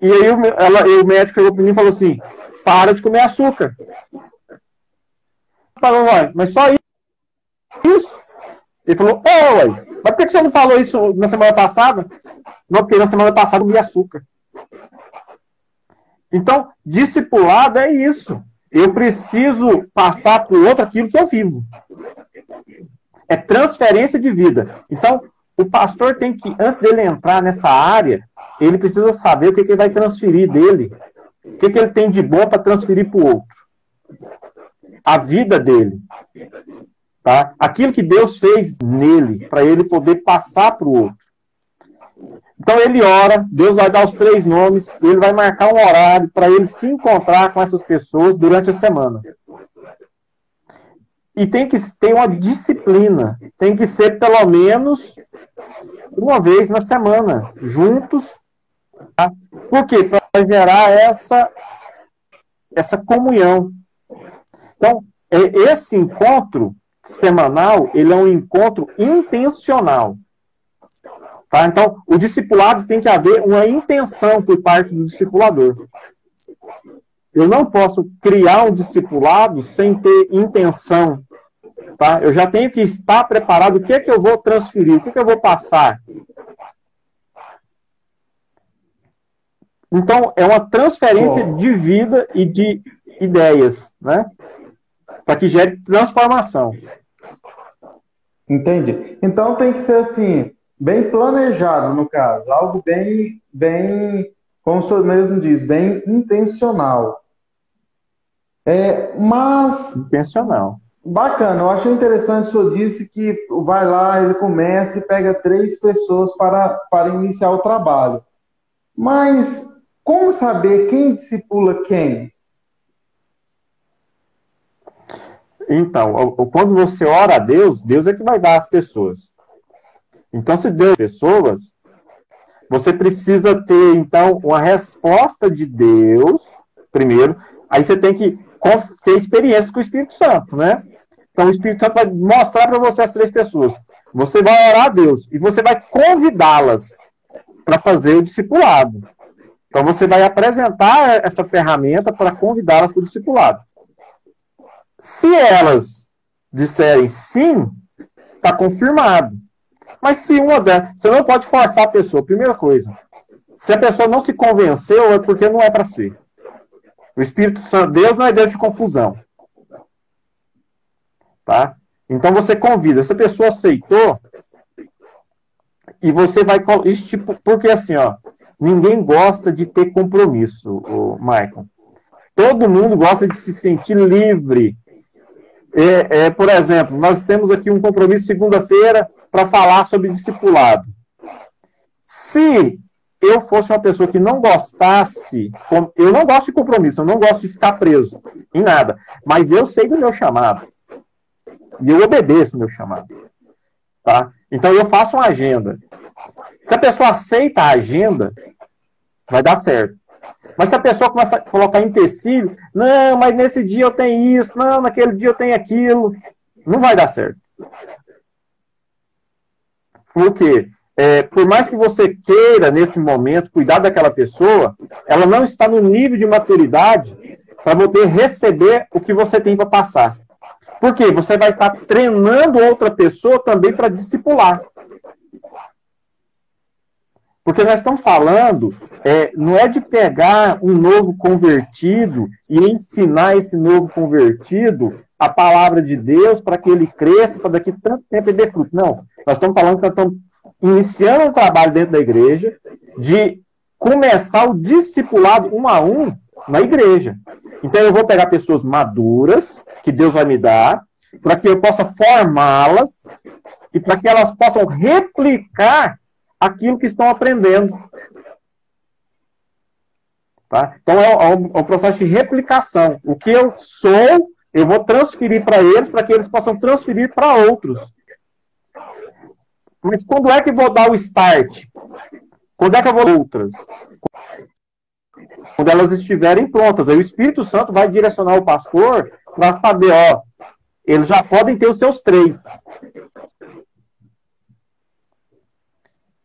E aí o, ela, o médico chegou para mim e falou assim, para de comer açúcar. Falou, ó, mas só isso? Ele falou, ó, mas por que você não falou isso na semana passada? Não, porque na semana passada eu comi açúcar. Então, discipulado é isso. Eu preciso passar para o outro aquilo que eu vivo. É transferência de vida. Então, o pastor tem que, antes dele entrar nessa área, ele precisa saber o que, que ele vai transferir dele. O que, que ele tem de bom para transferir para o outro. A vida dele. Tá? Aquilo que Deus fez nele, para ele poder passar para o outro. Então ele ora, Deus vai dar os três nomes, ele vai marcar um horário para ele se encontrar com essas pessoas durante a semana. E tem que ter uma disciplina, tem que ser pelo menos uma vez na semana, juntos. Tá? Por quê? Para gerar essa, essa comunhão. Então, esse encontro semanal, ele é um encontro intencional. Tá? Então, o discipulado tem que haver uma intenção por parte do discipulador. Eu não posso criar um discipulado sem ter intenção. Tá? Eu já tenho que estar preparado. O que é que eu vou transferir? O que é que eu vou passar? Então, é uma transferência oh. de vida e de ideias, né? Para que gere transformação. Entendi. Então, tem que ser assim... Bem planejado, no caso. Algo bem, bem, como o senhor mesmo diz, bem intencional. É, mas... Intencional. Bacana. Eu achei interessante o senhor disse que vai lá, ele começa e pega três pessoas para, para iniciar o trabalho. Mas como saber quem discipula quem? Então, quando você ora a Deus, Deus é que vai dar as pessoas. Então, se Deus pessoas, você precisa ter, então, uma resposta de Deus, primeiro. Aí você tem que ter experiência com o Espírito Santo, né? Então, o Espírito Santo vai mostrar para você as três pessoas. Você vai orar a Deus e você vai convidá-las para fazer o discipulado. Então, você vai apresentar essa ferramenta para convidá-las para o discipulado. Se elas disserem sim, está confirmado. Mas se uma delas... Você não pode forçar a pessoa. Primeira coisa. Se a pessoa não se convenceu, é porque não é para ser. O Espírito Santo... Deus não é Deus de confusão. Tá? Então você convida. Se a pessoa aceitou... E você vai... Porque assim, ó... Ninguém gosta de ter compromisso, Michael. Todo mundo gosta de se sentir livre. É, é, por exemplo, nós temos aqui um compromisso segunda-feira... para falar sobre discipulado. Se eu fosse uma pessoa que não gostasse, eu não gosto de compromisso, eu não gosto de ficar preso em nada, mas eu sei do meu chamado. E eu obedeço o meu chamado. Tá? Então eu faço uma agenda. Se a pessoa aceita a agenda, vai dar certo. Mas se a pessoa começa a colocar empecilho, não, mas nesse dia eu tenho isso, não, naquele dia eu tenho aquilo, não vai dar certo. Por quê? É, por mais que você queira, nesse momento, cuidar daquela pessoa, ela não está no nível de maturidade para poder receber o que você tem para passar. Por quê? Você vai estar treinando outra pessoa também para discipular. Porque nós estamos falando, é, não é de pegar um novo convertido e ensinar esse novo convertido a palavra de Deus para que ele cresça, para daqui tanto tempo ele dê fruto. Não, nós estamos falando que nós estamos iniciando um trabalho dentro da igreja de começar o discipulado um a um na igreja. Então eu vou pegar pessoas maduras, que Deus vai me dar, para que eu possa formá-las e para que elas possam replicar aquilo que estão aprendendo. Tá? Então é um, é um processo de replicação. O que eu sou, eu vou transferir para eles, para que eles possam transferir para outros. Mas quando é que vou dar o start? Quando é que eu vou dar outras? Quando elas estiverem prontas. Aí o Espírito Santo vai direcionar o pastor para saber, ó, eles já podem ter os seus três.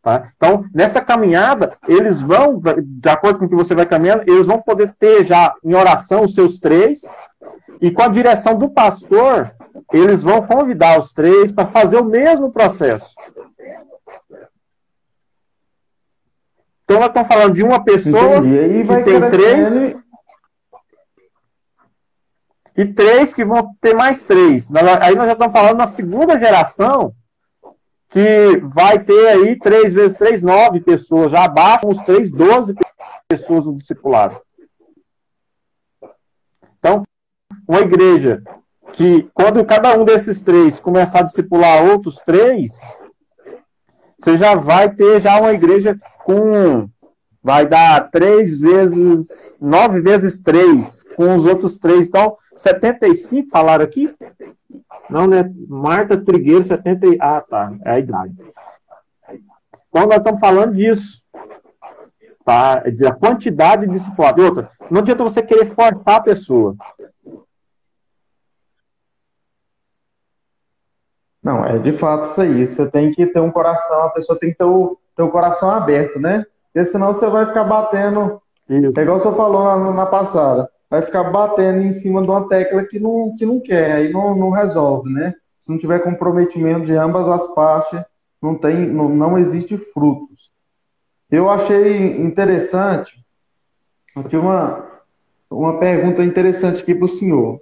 Tá? Então, nessa caminhada, eles vão, de acordo com o que você vai caminhando, eles vão poder ter já em oração os seus três, e com a direção do pastor, eles vão convidar os três para fazer o mesmo processo. Então, nós estamos falando de uma pessoa que tem três, ele... e três que vão ter mais três. Aí nós já estamos falando na segunda geração, que vai ter aí três vezes três, nove pessoas, já abaixo uns três, doze pessoas no discipulado. Então, uma igreja que, quando cada um desses três começar a discipular outros três, você já vai ter já uma igreja com, vai dar três vezes, nove vezes três, com os outros três, então, setenta e cinco falaram aqui? Não, né? Marta Trigueiro, setenta. Ah, tá. É a idade. Então, nós estamos falando disso. Tá? Da quantidade de discipulado. Outra, não adianta você querer forçar a pessoa. Não, é de fato isso aí. Você tem que ter um coração, a pessoa tem que ter o, ter o coração aberto, né? Porque senão você vai ficar batendo. Isso. É igual você falou na, na passada. Vai ficar batendo em cima de uma tecla que não, que não quer, aí não, não resolve, né? Se não tiver comprometimento de ambas as partes, não tem, não, não existe frutos. Eu achei interessante, eu tive uma, uma pergunta interessante aqui para o senhor.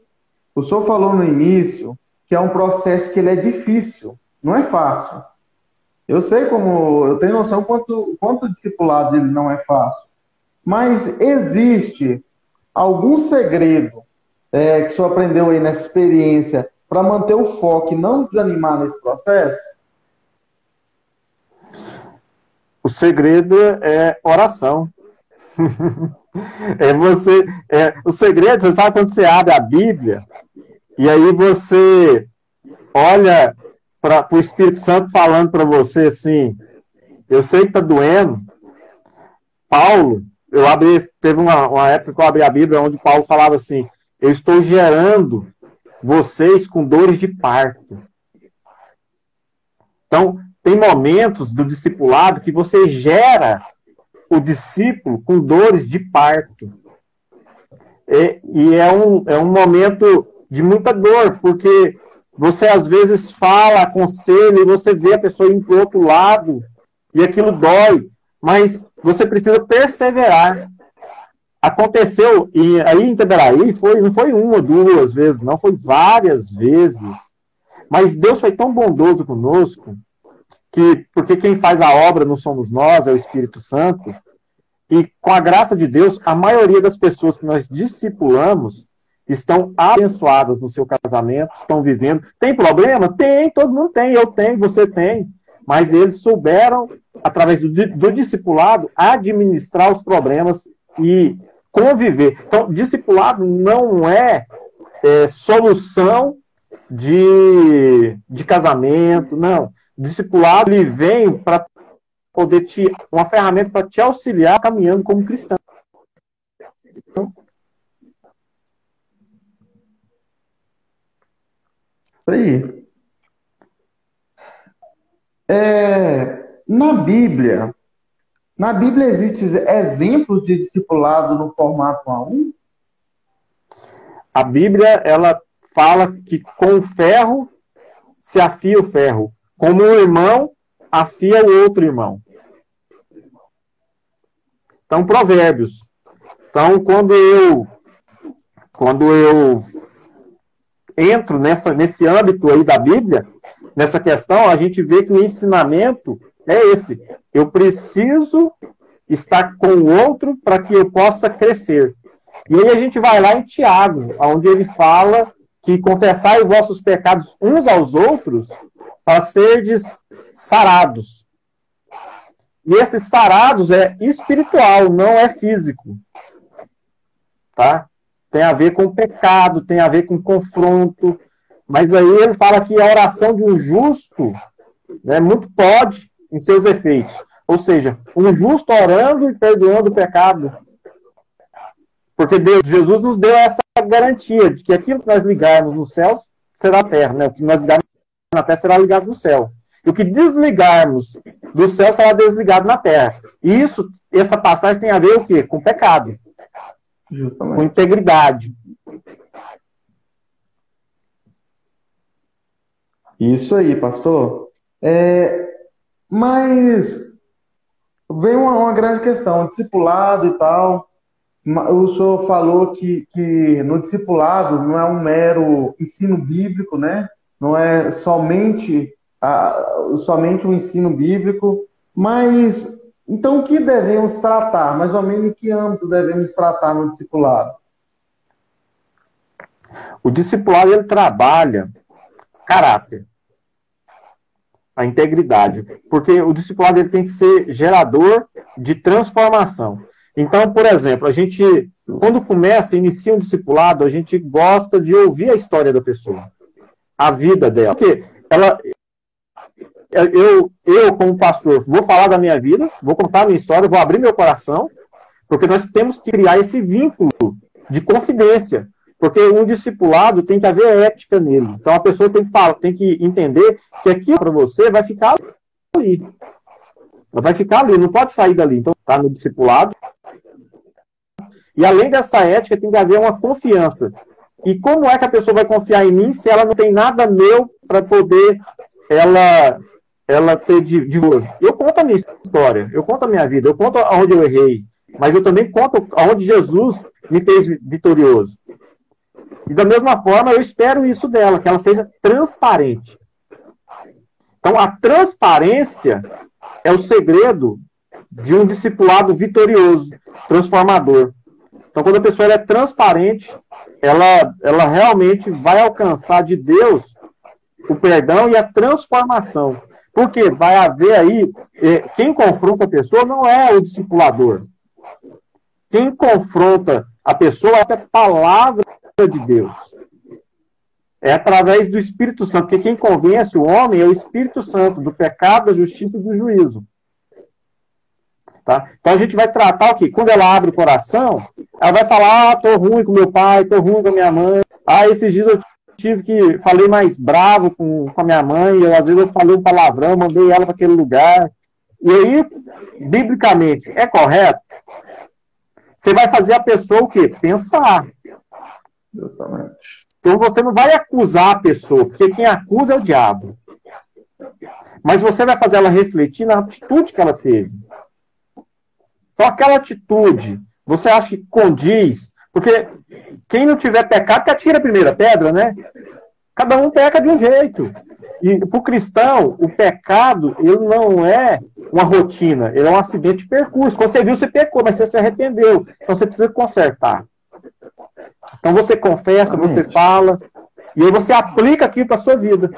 O senhor falou no início que é um processo que ele é difícil, não é fácil. Eu sei como, eu tenho noção quanto, quanto o discipulado dele não é fácil, mas existe... algum segredo é, que o senhor aprendeu aí nessa experiência para manter o foco e não desanimar nesse processo? O segredo é oração. é você, é, o segredo, você sabe quando você abre a Bíblia e aí você olha para o Espírito Santo falando para você assim, eu sei que está doendo, Paulo, eu abri, teve uma, uma época que eu abri a Bíblia onde Paulo falava assim, eu estou gerando vocês com dores de parto. Então, tem momentos do discipulado que você gera o discípulo com dores de parto. E, e é, um, é um momento de muita dor, porque você às vezes fala, aconselha, e você vê a pessoa indo para o outro lado, e aquilo dói. Mas você precisa perseverar. Aconteceu, e aí em Itaberaí, foi, não foi uma ou duas vezes, não, foi várias vezes. Mas Deus foi tão bondoso conosco, que, porque quem faz a obra não somos nós, é o Espírito Santo. E com a graça de Deus, a maioria das pessoas que nós discipulamos estão abençoadas no seu casamento, estão vivendo. Tem problema? Tem, todo mundo tem, eu tenho, você tem. mas eles souberam, através do, do discipulado, administrar os problemas e conviver. Então, discipulado não é, é solução de, de casamento, não. Discipulado, ele vem para poder te... uma ferramenta para te auxiliar caminhando como cristão. Isso aí. É, na Bíblia, na Bíblia existem exemplos de discipulado no formato um a um? A Bíblia, ela fala que com o ferro se afia o ferro. Como um irmão afia o outro irmão. Então, Provérbios. Então, quando eu, quando eu entro nessa, nesse âmbito aí da Bíblia, nessa questão, a gente vê que o ensinamento é esse. Eu preciso estar com o outro para que eu possa crescer. E aí a gente vai lá em Tiago, onde ele fala que confessai os vossos pecados uns aos outros para serdes sarados. E esses sarados é espiritual, não é físico. Tá? Tem a ver com pecado, tem a ver com confronto. Mas aí ele fala que a oração de um justo, né, muito pode em seus efeitos. Ou seja, um justo orando e perdoando o pecado. Porque Deus, Jesus nos deu essa garantia de que aquilo que nós ligarmos no céu será terra, né? O que nós ligarmos na terra será ligado no céu. E o que desligarmos do céu será desligado na terra. E isso, essa passagem tem a ver o quê? Com pecado. Justamente. Com integridade. Isso aí, pastor. É, mas vem uma, uma grande questão, discipulado e tal. O senhor falou que, que no discipulado não é um mero ensino bíblico, né? Não é somente, a, somente um ensino bíblico, mas... Então, o que devemos tratar? Mais ou menos em que âmbito devemos tratar no discipulado? O discipulado, ele trabalha caráter, a integridade. Porque o discipulado, ele tem que ser gerador de transformação. Então, por exemplo, a gente, quando começa, inicia um discipulado, a gente gosta de ouvir a história da pessoa, a vida dela. Porque ela... Eu, eu, como pastor, vou falar da minha vida, vou contar a minha história, vou abrir meu coração, porque nós temos que criar esse vínculo de confidência, porque um discipulado tem que haver ética nele. Então, a pessoa tem que falar, tem que entender que aquilo para você vai ficar ali. Vai ficar ali, não pode sair dali. Então, está no discipulado. E, além dessa ética, tem que haver uma confiança. E como é que a pessoa vai confiar em mim se ela não tem nada meu para poder... Ela, ela ter de, de... Eu conto a minha história, eu conto a minha vida, eu conto aonde eu errei, mas eu também conto aonde Jesus me fez vitorioso. E da mesma forma, eu espero isso dela, que ela seja transparente. Então, a transparência é o segredo de um discipulado vitorioso, transformador. Então, quando a pessoa ela é transparente, ela, ela realmente vai alcançar de Deus... o perdão e a transformação. Porque vai haver aí... Quem confronta a pessoa não é o discipulador. Quem confronta a pessoa é a palavra de Deus. É através do Espírito Santo. Porque quem convence o homem é o Espírito Santo, do pecado, da justiça e do juízo. Tá? Então a gente vai tratar o quê? Quando ela abre o coração, ela vai falar, ah, tô ruim com meu pai, tô ruim com a minha mãe. Ah, esses dias eu... tive que, falei mais bravo com, com a minha mãe, eu, às vezes eu falei um palavrão, mandei ela para aquele lugar. E aí, biblicamente, é correto? Você vai fazer a pessoa o quê? Pensar. Justamente. Então você não vai acusar a pessoa, porque quem acusa é o diabo. Mas você vai fazer ela refletir na atitude que ela teve. Então aquela atitude, você acha que condiz... Porque quem não tiver pecado, que atira a primeira pedra, né? Cada um peca de um jeito. E para o cristão, o pecado, ele não é uma rotina, ele é um acidente de percurso. Quando você viu, você pecou, mas você se arrependeu. Então você precisa consertar. Então você confessa, você fala, e aí você aplica aquilo para a sua vida.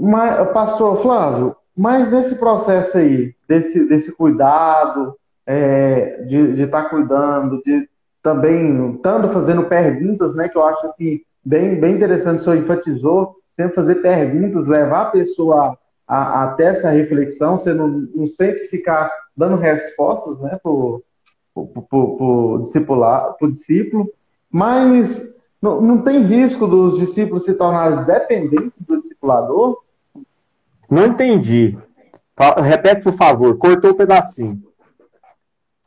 Mas, pastor Flávio, mas nesse processo aí, desse, desse cuidado, é, de estar tá cuidando, de também estando fazendo perguntas, né, que eu acho assim, bem, bem interessante, o senhor enfatizou, sempre fazer perguntas, levar a pessoa a, a, até essa reflexão, você não, não sempre ficar dando respostas, né, para o discípulo, mas não, não tem risco dos discípulos se tornarem dependentes do discipulador? Não entendi. Repete, por favor. Cortou um pedacinho.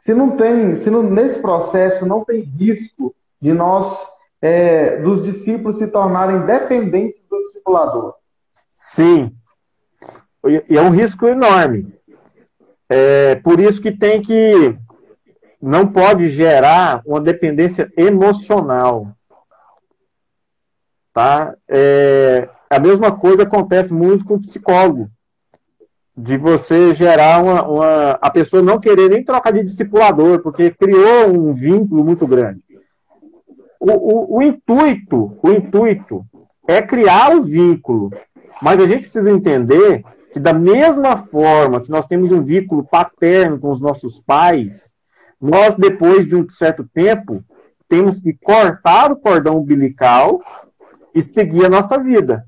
Se não tem, se não, nesse processo não tem risco de nós, é, dos discípulos se tornarem dependentes do discipulador. Sim. E é um risco enorme. É, por isso que tem que... Não pode gerar uma dependência emocional. Tá? É... A mesma coisa acontece muito com o psicólogo, de você gerar uma, uma... a pessoa não querer nem trocar de discipulador, porque criou um vínculo muito grande. O, o, o intuito, o intuito é criar o vínculo, mas a gente precisa entender que da mesma forma que nós temos um vínculo paterno com os nossos pais, nós, depois de um certo tempo, temos que cortar o cordão umbilical e seguir a nossa vida.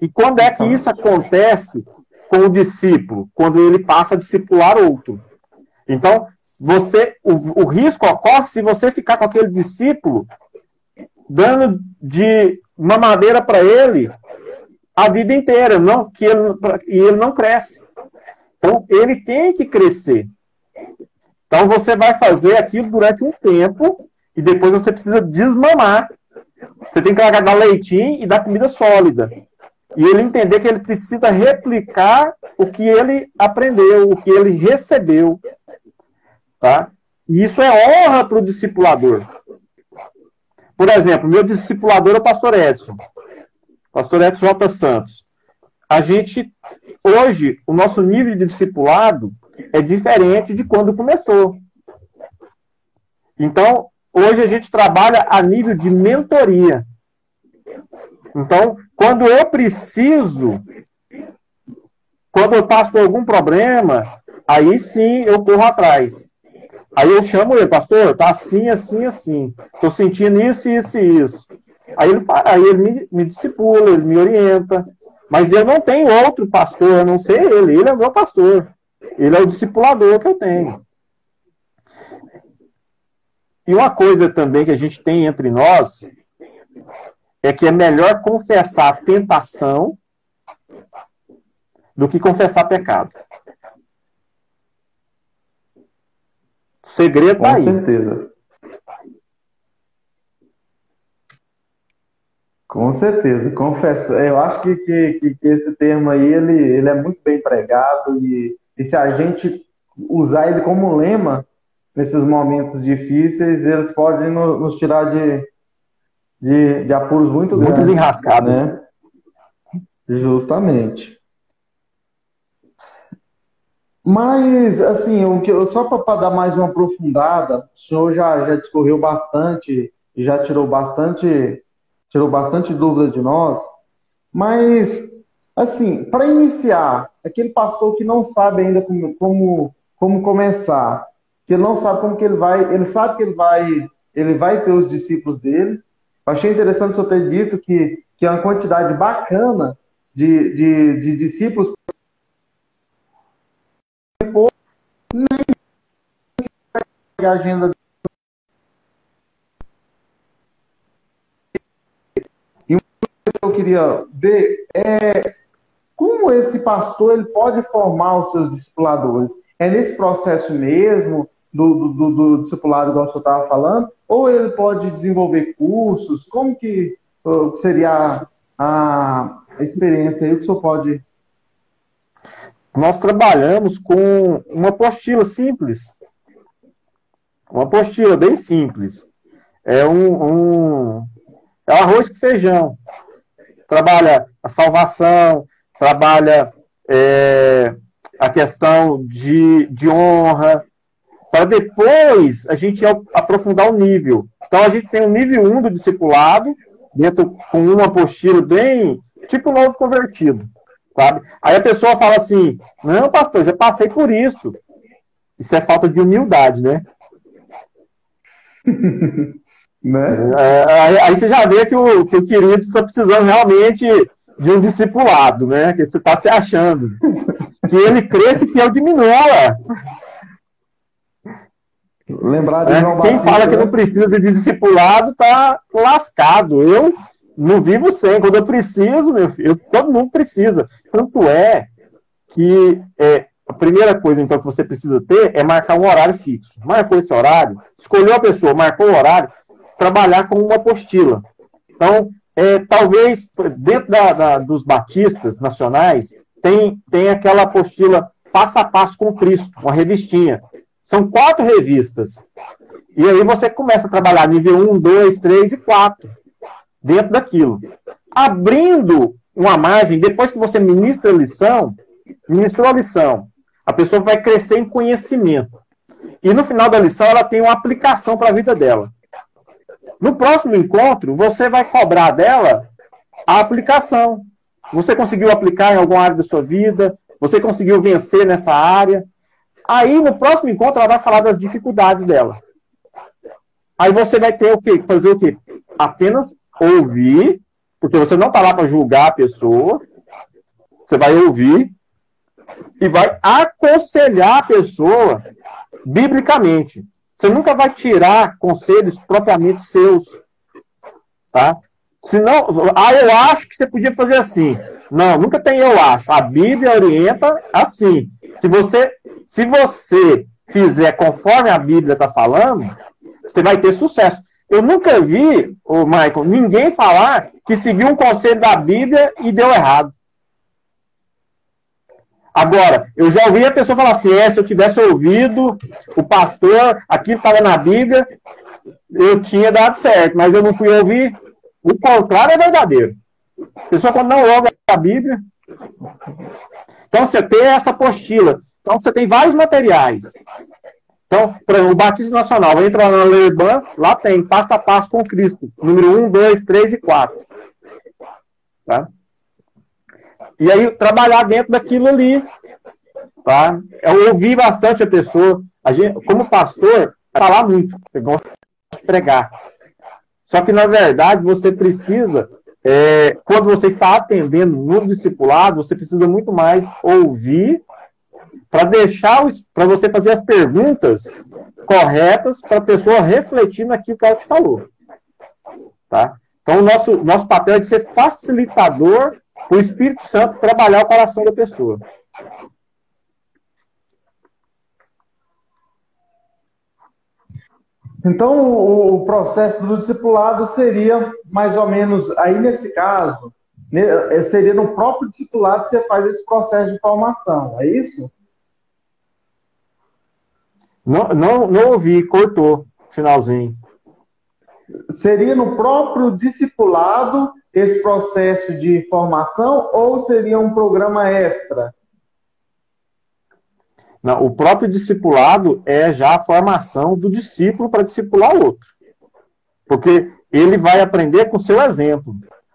E quando é que isso acontece com o discípulo? Quando ele passa a discipular outro. Então, você, o, o risco ocorre se você ficar com aquele discípulo dando de mamadeira para ele a vida inteira, não, que ele, e ele não cresce. Então, ele tem que crescer. Então, você vai fazer aquilo durante um tempo e depois você precisa desmamar. Você tem que dar leitinho e dar comida sólida. E ele entender que ele precisa replicar o que ele aprendeu, o que ele recebeu. Tá? E isso é honra para o discipulador. Por exemplo, meu discipulador é o pastor Edson. Pastor Edson J. Santos. A gente, hoje, o nosso nível de discipulado é diferente de quando começou. Então, hoje a gente trabalha a nível de mentoria. Então, quando eu preciso, quando eu passo por algum problema, aí sim eu corro atrás. Aí eu chamo ele, pastor, tá assim, assim, assim. Estou sentindo isso, isso e isso. Aí ele, aí ele me, me discipula, ele me orienta. Mas eu não tenho outro pastor, a não ser ele. Ele é o meu pastor. Ele é o discipulador que eu tenho. E uma coisa também que a gente tem entre nós... é que é melhor confessar a tentação do que confessar pecado. O segredo está aí. Com certeza. Com certeza. Confesso. Eu acho que, que, que esse termo aí, ele, ele é muito bem pregado e, e se a gente usar ele como lema nesses momentos difíceis, eles podem nos, nos tirar de... De, de apuros muito grandes. Muitas enrascadas. Né? Justamente. Mas, assim, o que, só para dar mais uma aprofundada, o senhor já, já discorreu bastante e já tirou bastante, tirou bastante dúvida de nós, mas, assim, para iniciar, aquele pastor que não sabe ainda como, como, como começar, que ele não sabe como que ele vai, ele sabe que ele vai, ele vai ter os discípulos dele. Achei interessante o senhor ter dito que, que é uma quantidade bacana de, de, de discípulos. Nem a agenda. E o que eu queria ver é como esse pastor ele pode formar os seus discipuladores. É nesse processo mesmo? Do, do, do discipulado, como o senhor estava falando, ou ele pode desenvolver cursos? Como que seria a, a experiência aí? O que o senhor pode? Nós trabalhamos com uma apostila simples. Uma apostila bem simples. É um, um é arroz com feijão. Trabalha a salvação, trabalha é, a questão de, de honra, para depois a gente aprofundar o nível. Então, a gente tem o nível um do discipulado, dentro, com uma apostila bem, tipo novo convertido, sabe? Aí a pessoa fala assim, não, pastor, já passei por isso. Isso é falta de humildade, né? Né? É, aí, aí você já vê que o, que o querido está precisando realmente de um discipulado, né? Que você está se achando. Que ele cresça e que eu diminua. Lembrar de João Batista, quem fala que não precisa de discipulado está lascado. Eu não vivo sem. Quando eu preciso, meu filho, eu, todo mundo precisa. Tanto é que é, a primeira coisa então que você precisa ter é marcar um horário fixo. Marcou esse horário, escolheu a pessoa, marcou o horário, trabalhar com uma apostila. Então, é, talvez dentro da, da, dos batistas nacionais tem, tem aquela apostila Passo a Passo com Cristo, uma revistinha. São quatro revistas. E aí você começa a trabalhar nível um, dois, três e quatro dentro daquilo. Abrindo uma margem, depois que você ministra a lição, ministrou a lição, a pessoa vai crescer em conhecimento. E no final da lição ela tem uma aplicação para a vida dela. No próximo encontro, você vai cobrar dela a aplicação. Você conseguiu aplicar em alguma área da sua vida? Você conseguiu vencer nessa área? Aí, no próximo encontro, ela vai falar das dificuldades dela. Aí você vai ter o quê? Fazer o quê? Apenas ouvir, porque você não está lá para julgar a pessoa. Você vai ouvir e vai aconselhar a pessoa biblicamente. Você nunca vai tirar conselhos propriamente seus. Tá? Senão, ah, eu acho que você podia fazer assim. Não, nunca tem eu acho. A Bíblia orienta assim. Se você... Se você fizer conforme a Bíblia está falando, você vai ter sucesso. Eu nunca vi, ô Michael, ninguém falar que seguiu um conselho da Bíblia e deu errado. Agora, eu já ouvi a pessoa falar assim, é, se eu tivesse ouvido o pastor, aqui estava na Bíblia, eu tinha dado certo, mas eu não fui ouvir. O contrário é verdadeiro. A pessoa quando não ouve a Bíblia... Então, você tem essa apostila... Então, você tem vários materiais. Então, por exemplo, o Batista Nacional vai entrar na Leibã, lá tem Passo a Passo com Cristo, número um, dois, três e quatro. Tá? E aí, trabalhar dentro daquilo ali. Tá? Eu ouvi bastante a pessoa. A gente, como pastor, falar muito. Eu gosto de pregar. Só que, na verdade, você precisa, é, quando você está atendendo no discipulado, você precisa muito mais ouvir para deixar, para você fazer as perguntas corretas para a pessoa refletir naquilo que ela te falou. Tá? Então, o nosso, nosso papel é de ser facilitador para o Espírito Santo trabalhar o coração da pessoa. Então, o, o processo do discipulado seria, mais ou menos, aí nesse caso, seria no próprio discipulado que você faz esse processo de formação, é isso? Não, não, não ouvi, cortou finalzinho. Seria no próprio discipulado esse processo de formação ou seria um programa extra? Não, o próprio discipulado é já a formação do discípulo para discipular o outro. Porque ele vai aprender com o seu exemplo.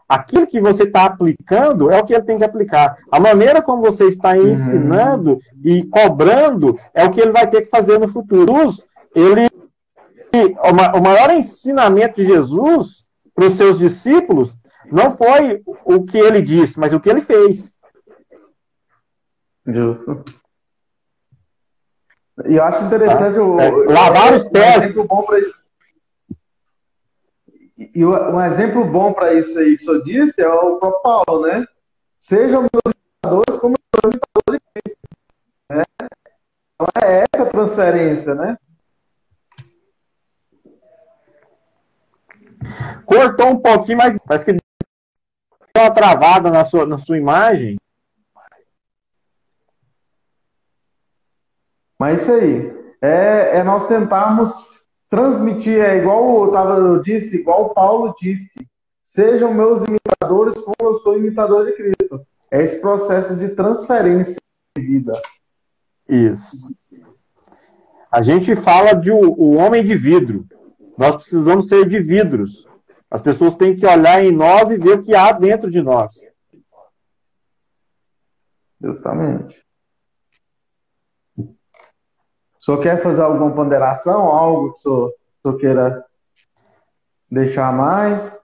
Aquilo que você está aplicando é o que ele tem que aplicar. A maneira como você está ensinando uhum. e cobrando é o que ele vai ter que fazer no futuro. Ele, o maior ensinamento de Jesus para os seus discípulos não foi o que ele disse, mas o que ele fez. Justo. E eu acho interessante... Tá? O, é, o, lavar os pés... E um exemplo bom para isso aí que o senhor disse é o próprio Paulo, né? Sejam meus imitadores como eu sou imitador de Cristo. Né? Então é essa a transferência, né? Cortou um pouquinho, mas parece que deu uma travada na sua, na sua imagem. Mas isso aí. É, é nós tentarmos transmitir, é igual eu disse, igual o Paulo disse, sejam meus imitadores como eu sou imitador de Cristo. É esse processo de transferência de vida. Isso. A gente fala de o, o homem de vidro. Nós precisamos ser de vidros. As pessoas têm que olhar em nós e ver o que há dentro de nós. Deus está mente. O senhor quer fazer alguma ponderação? Algo que o senhor, o senhor queira deixar mais?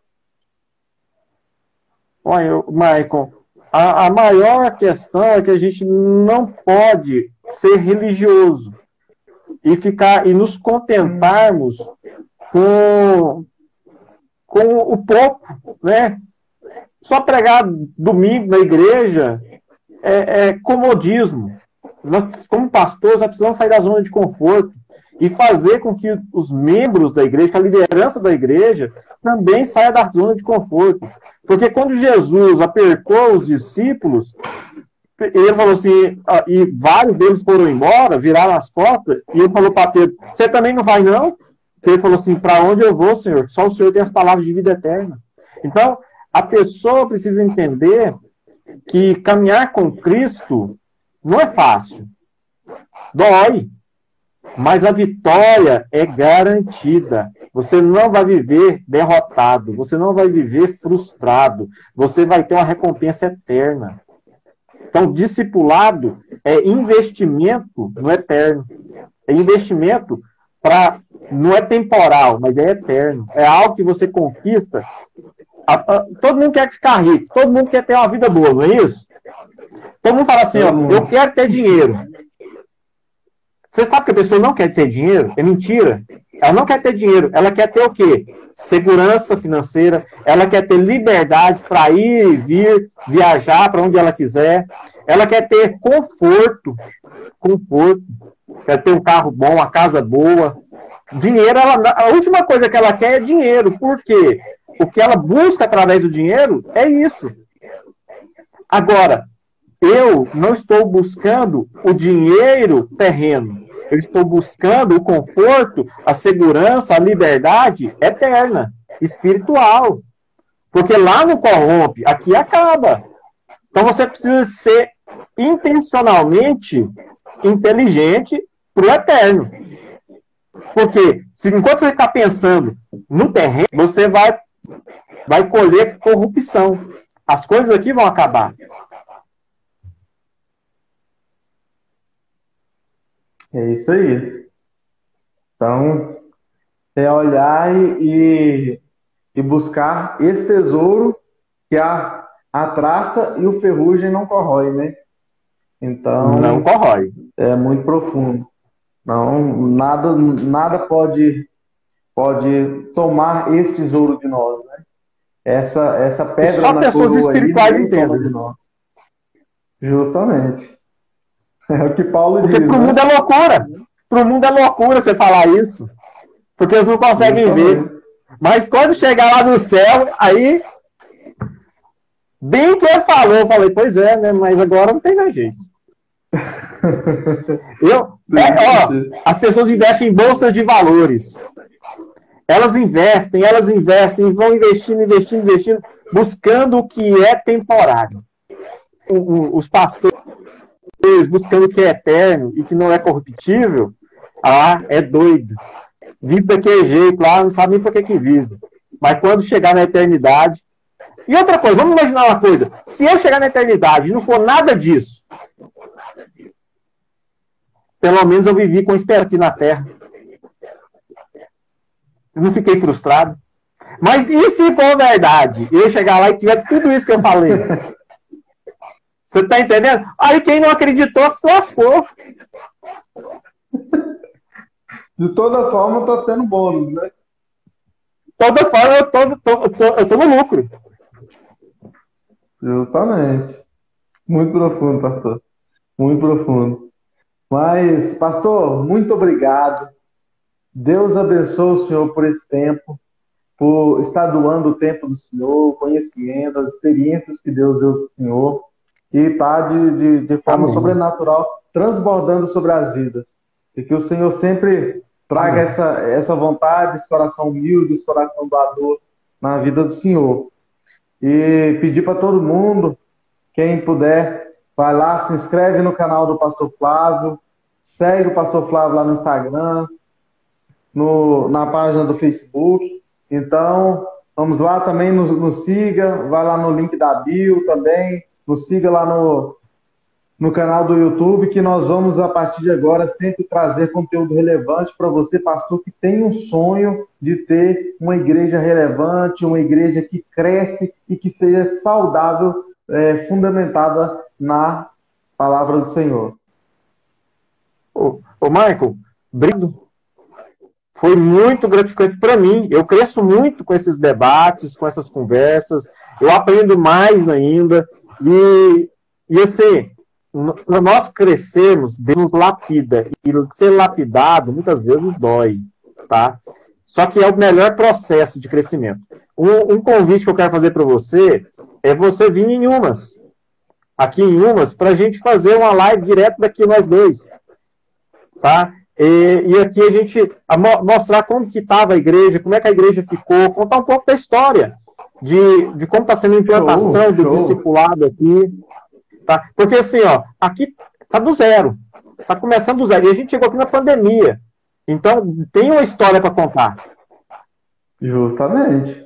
Olha, Michael, a, a maior questão é que a gente não pode ser religioso e ficar e nos contentarmos com, com o pouco, né? Só pregar domingo na igreja é, é comodismo. Nós, como pastores, nós precisamos sair da zona de conforto e fazer com que os membros da igreja, a liderança da igreja, também saia da zona de conforto. Porque quando Jesus apertou os discípulos, ele falou assim, e vários deles foram embora, viraram as costas, e ele falou para Pedro, você também não vai não? Ele falou assim, para onde eu vou, Senhor? Só o Senhor tem as palavras de vida eterna. Então, a pessoa precisa entender que caminhar com Cristo não é fácil. Dói. Mas a vitória é garantida. Você não vai viver derrotado. Você não vai viver frustrado. Você vai ter uma recompensa eterna. Então, discipulado é investimento no eterno. É investimento para... Não é temporal, mas é eterno. É algo que você conquista. Todo mundo quer ficar rico. Todo mundo quer ter uma vida boa, não é isso? Todo mundo fala assim, ó, eu quero ter dinheiro. Você sabe que a pessoa não quer ter dinheiro? É mentira. Ela não quer ter dinheiro. Ela quer ter o quê? Segurança financeira. Ela quer ter liberdade para ir, vir, viajar para onde ela quiser. Ela quer ter conforto. Conforto. Quer ter um carro bom, uma casa boa. Dinheiro, ela, a última coisa que ela quer é dinheiro. Por quê? O que ela busca através do dinheiro é isso. Agora, eu não estou buscando o dinheiro terreno. Eu estou buscando o conforto, a segurança, a liberdade eterna, espiritual. Porque lá não corrompe, aqui acaba. Então você precisa ser intencionalmente inteligente para o eterno. Porque se, enquanto você está pensando no terreno, você vai, vai colher corrupção. As coisas aqui vão acabar. É isso aí. Então, é olhar e, e buscar esse tesouro que a, a traça e o ferrugem não corrói, né? Então, não corrói. É muito profundo. Não, nada, nada pode, pode tomar esse tesouro de nós, né? Essa, essa pedra na coroa. Só pessoas espirituais entendem de nós. Justamente. É o que Paulo Porque diz, pro né? mundo é loucura. Pro mundo é loucura você falar isso. Porque eles não conseguem Muito ver. Bom. Mas quando chegar lá no céu, aí... Bem que ele falou, eu falei, pois é, né? Mas agora não tem mais jeito. eu, é, ó, as pessoas investem em bolsas de valores. Elas investem, elas investem, vão investindo, investindo, investindo, buscando o que é temporário. O, o, os pastores... buscando o que é eterno e que não é corruptível, ah, é doido. Vive para que jeito lá, não sabe nem para que que vive. Mas quando chegar na eternidade... E outra coisa, vamos imaginar uma coisa. Se eu chegar na eternidade e não for nada disso, pelo menos eu vivi com esperança aqui na Terra. Eu não fiquei frustrado. Mas e se for verdade? Eu chegar lá e tiver tudo isso que eu falei... Você está entendendo? Aí quem não acreditou se lascou. De toda forma, está tendo bônus, né? De toda forma, eu tô, tô, tô, eu tô no lucro. Justamente. Muito profundo, pastor. Muito profundo. Mas, pastor, muito obrigado. Deus abençoe o senhor por esse tempo, por estar doando o tempo do senhor, conhecendo as experiências que Deus deu para o senhor. E está de, de, de forma Amém. sobrenatural, transbordando sobre as vidas. E que o Senhor sempre traga essa, essa vontade, esse coração humilde, esse coração doador na vida do Senhor. E pedir para todo mundo, quem puder, vai lá, se inscreve no canal do Pastor Flávio, segue o Pastor Flávio lá no Instagram, no, na página do Facebook. Então, vamos lá também, nos, nos siga, vai lá no link da bio também, nos siga lá no, no canal do YouTube, que nós vamos, a partir de agora, sempre trazer conteúdo relevante para você, pastor, que tem um sonho de ter uma igreja relevante, uma igreja que cresce e que seja saudável, é, fundamentada na palavra do Senhor. Ô, ô Michael, obrigado. Foi muito gratificante para mim. Eu cresço muito com esses debates, com essas conversas. Eu aprendo mais ainda. E, e assim, nós crescemos, Deus lapida. E ser lapidado muitas vezes dói, tá? Só que é o melhor processo de crescimento. Um, um convite que eu quero fazer para você é você vir em Inhumas, aqui em Inhumas, para a gente fazer uma live direto daqui nós dois, tá? E, e aqui a gente a mostrar como que estava a igreja, como é que a igreja ficou, contar um pouco da história, de, de como está sendo a implantação show, do show. discipulado aqui, tá? Porque assim, ó, aqui está do zero, está começando do zero, e a gente chegou aqui na pandemia, então tem uma história para contar. Justamente.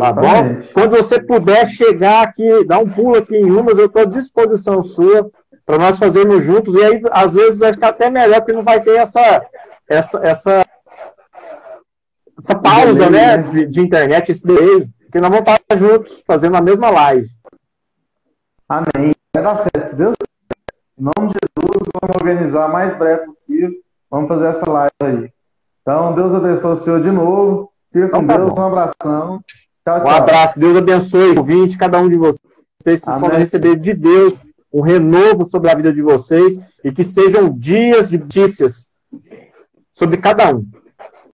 Tá bom? Quando você puder chegar aqui, dar um pulo aqui em Inhumas, eu estou à disposição sua para nós fazermos juntos. E aí, às vezes, vai ficar até melhor, porque não vai ter essa, essa, essa, essa pausa, né, de, de internet, esse delay, porque nós vamos estar juntos fazendo a mesma live. Amém. Vai dar certo, se Deus quiser. Em nome de Jesus, vamos organizar o mais breve possível. Vamos fazer essa live aí. Então, Deus abençoe o senhor de novo. Fica com Deus, um abração. Tchau, tchau. Um abraço, Deus abençoe, ouvinte, cada um de vocês. Vocês podem receber de Deus um renovo sobre a vida de vocês e que sejam dias de notícias sobre cada um.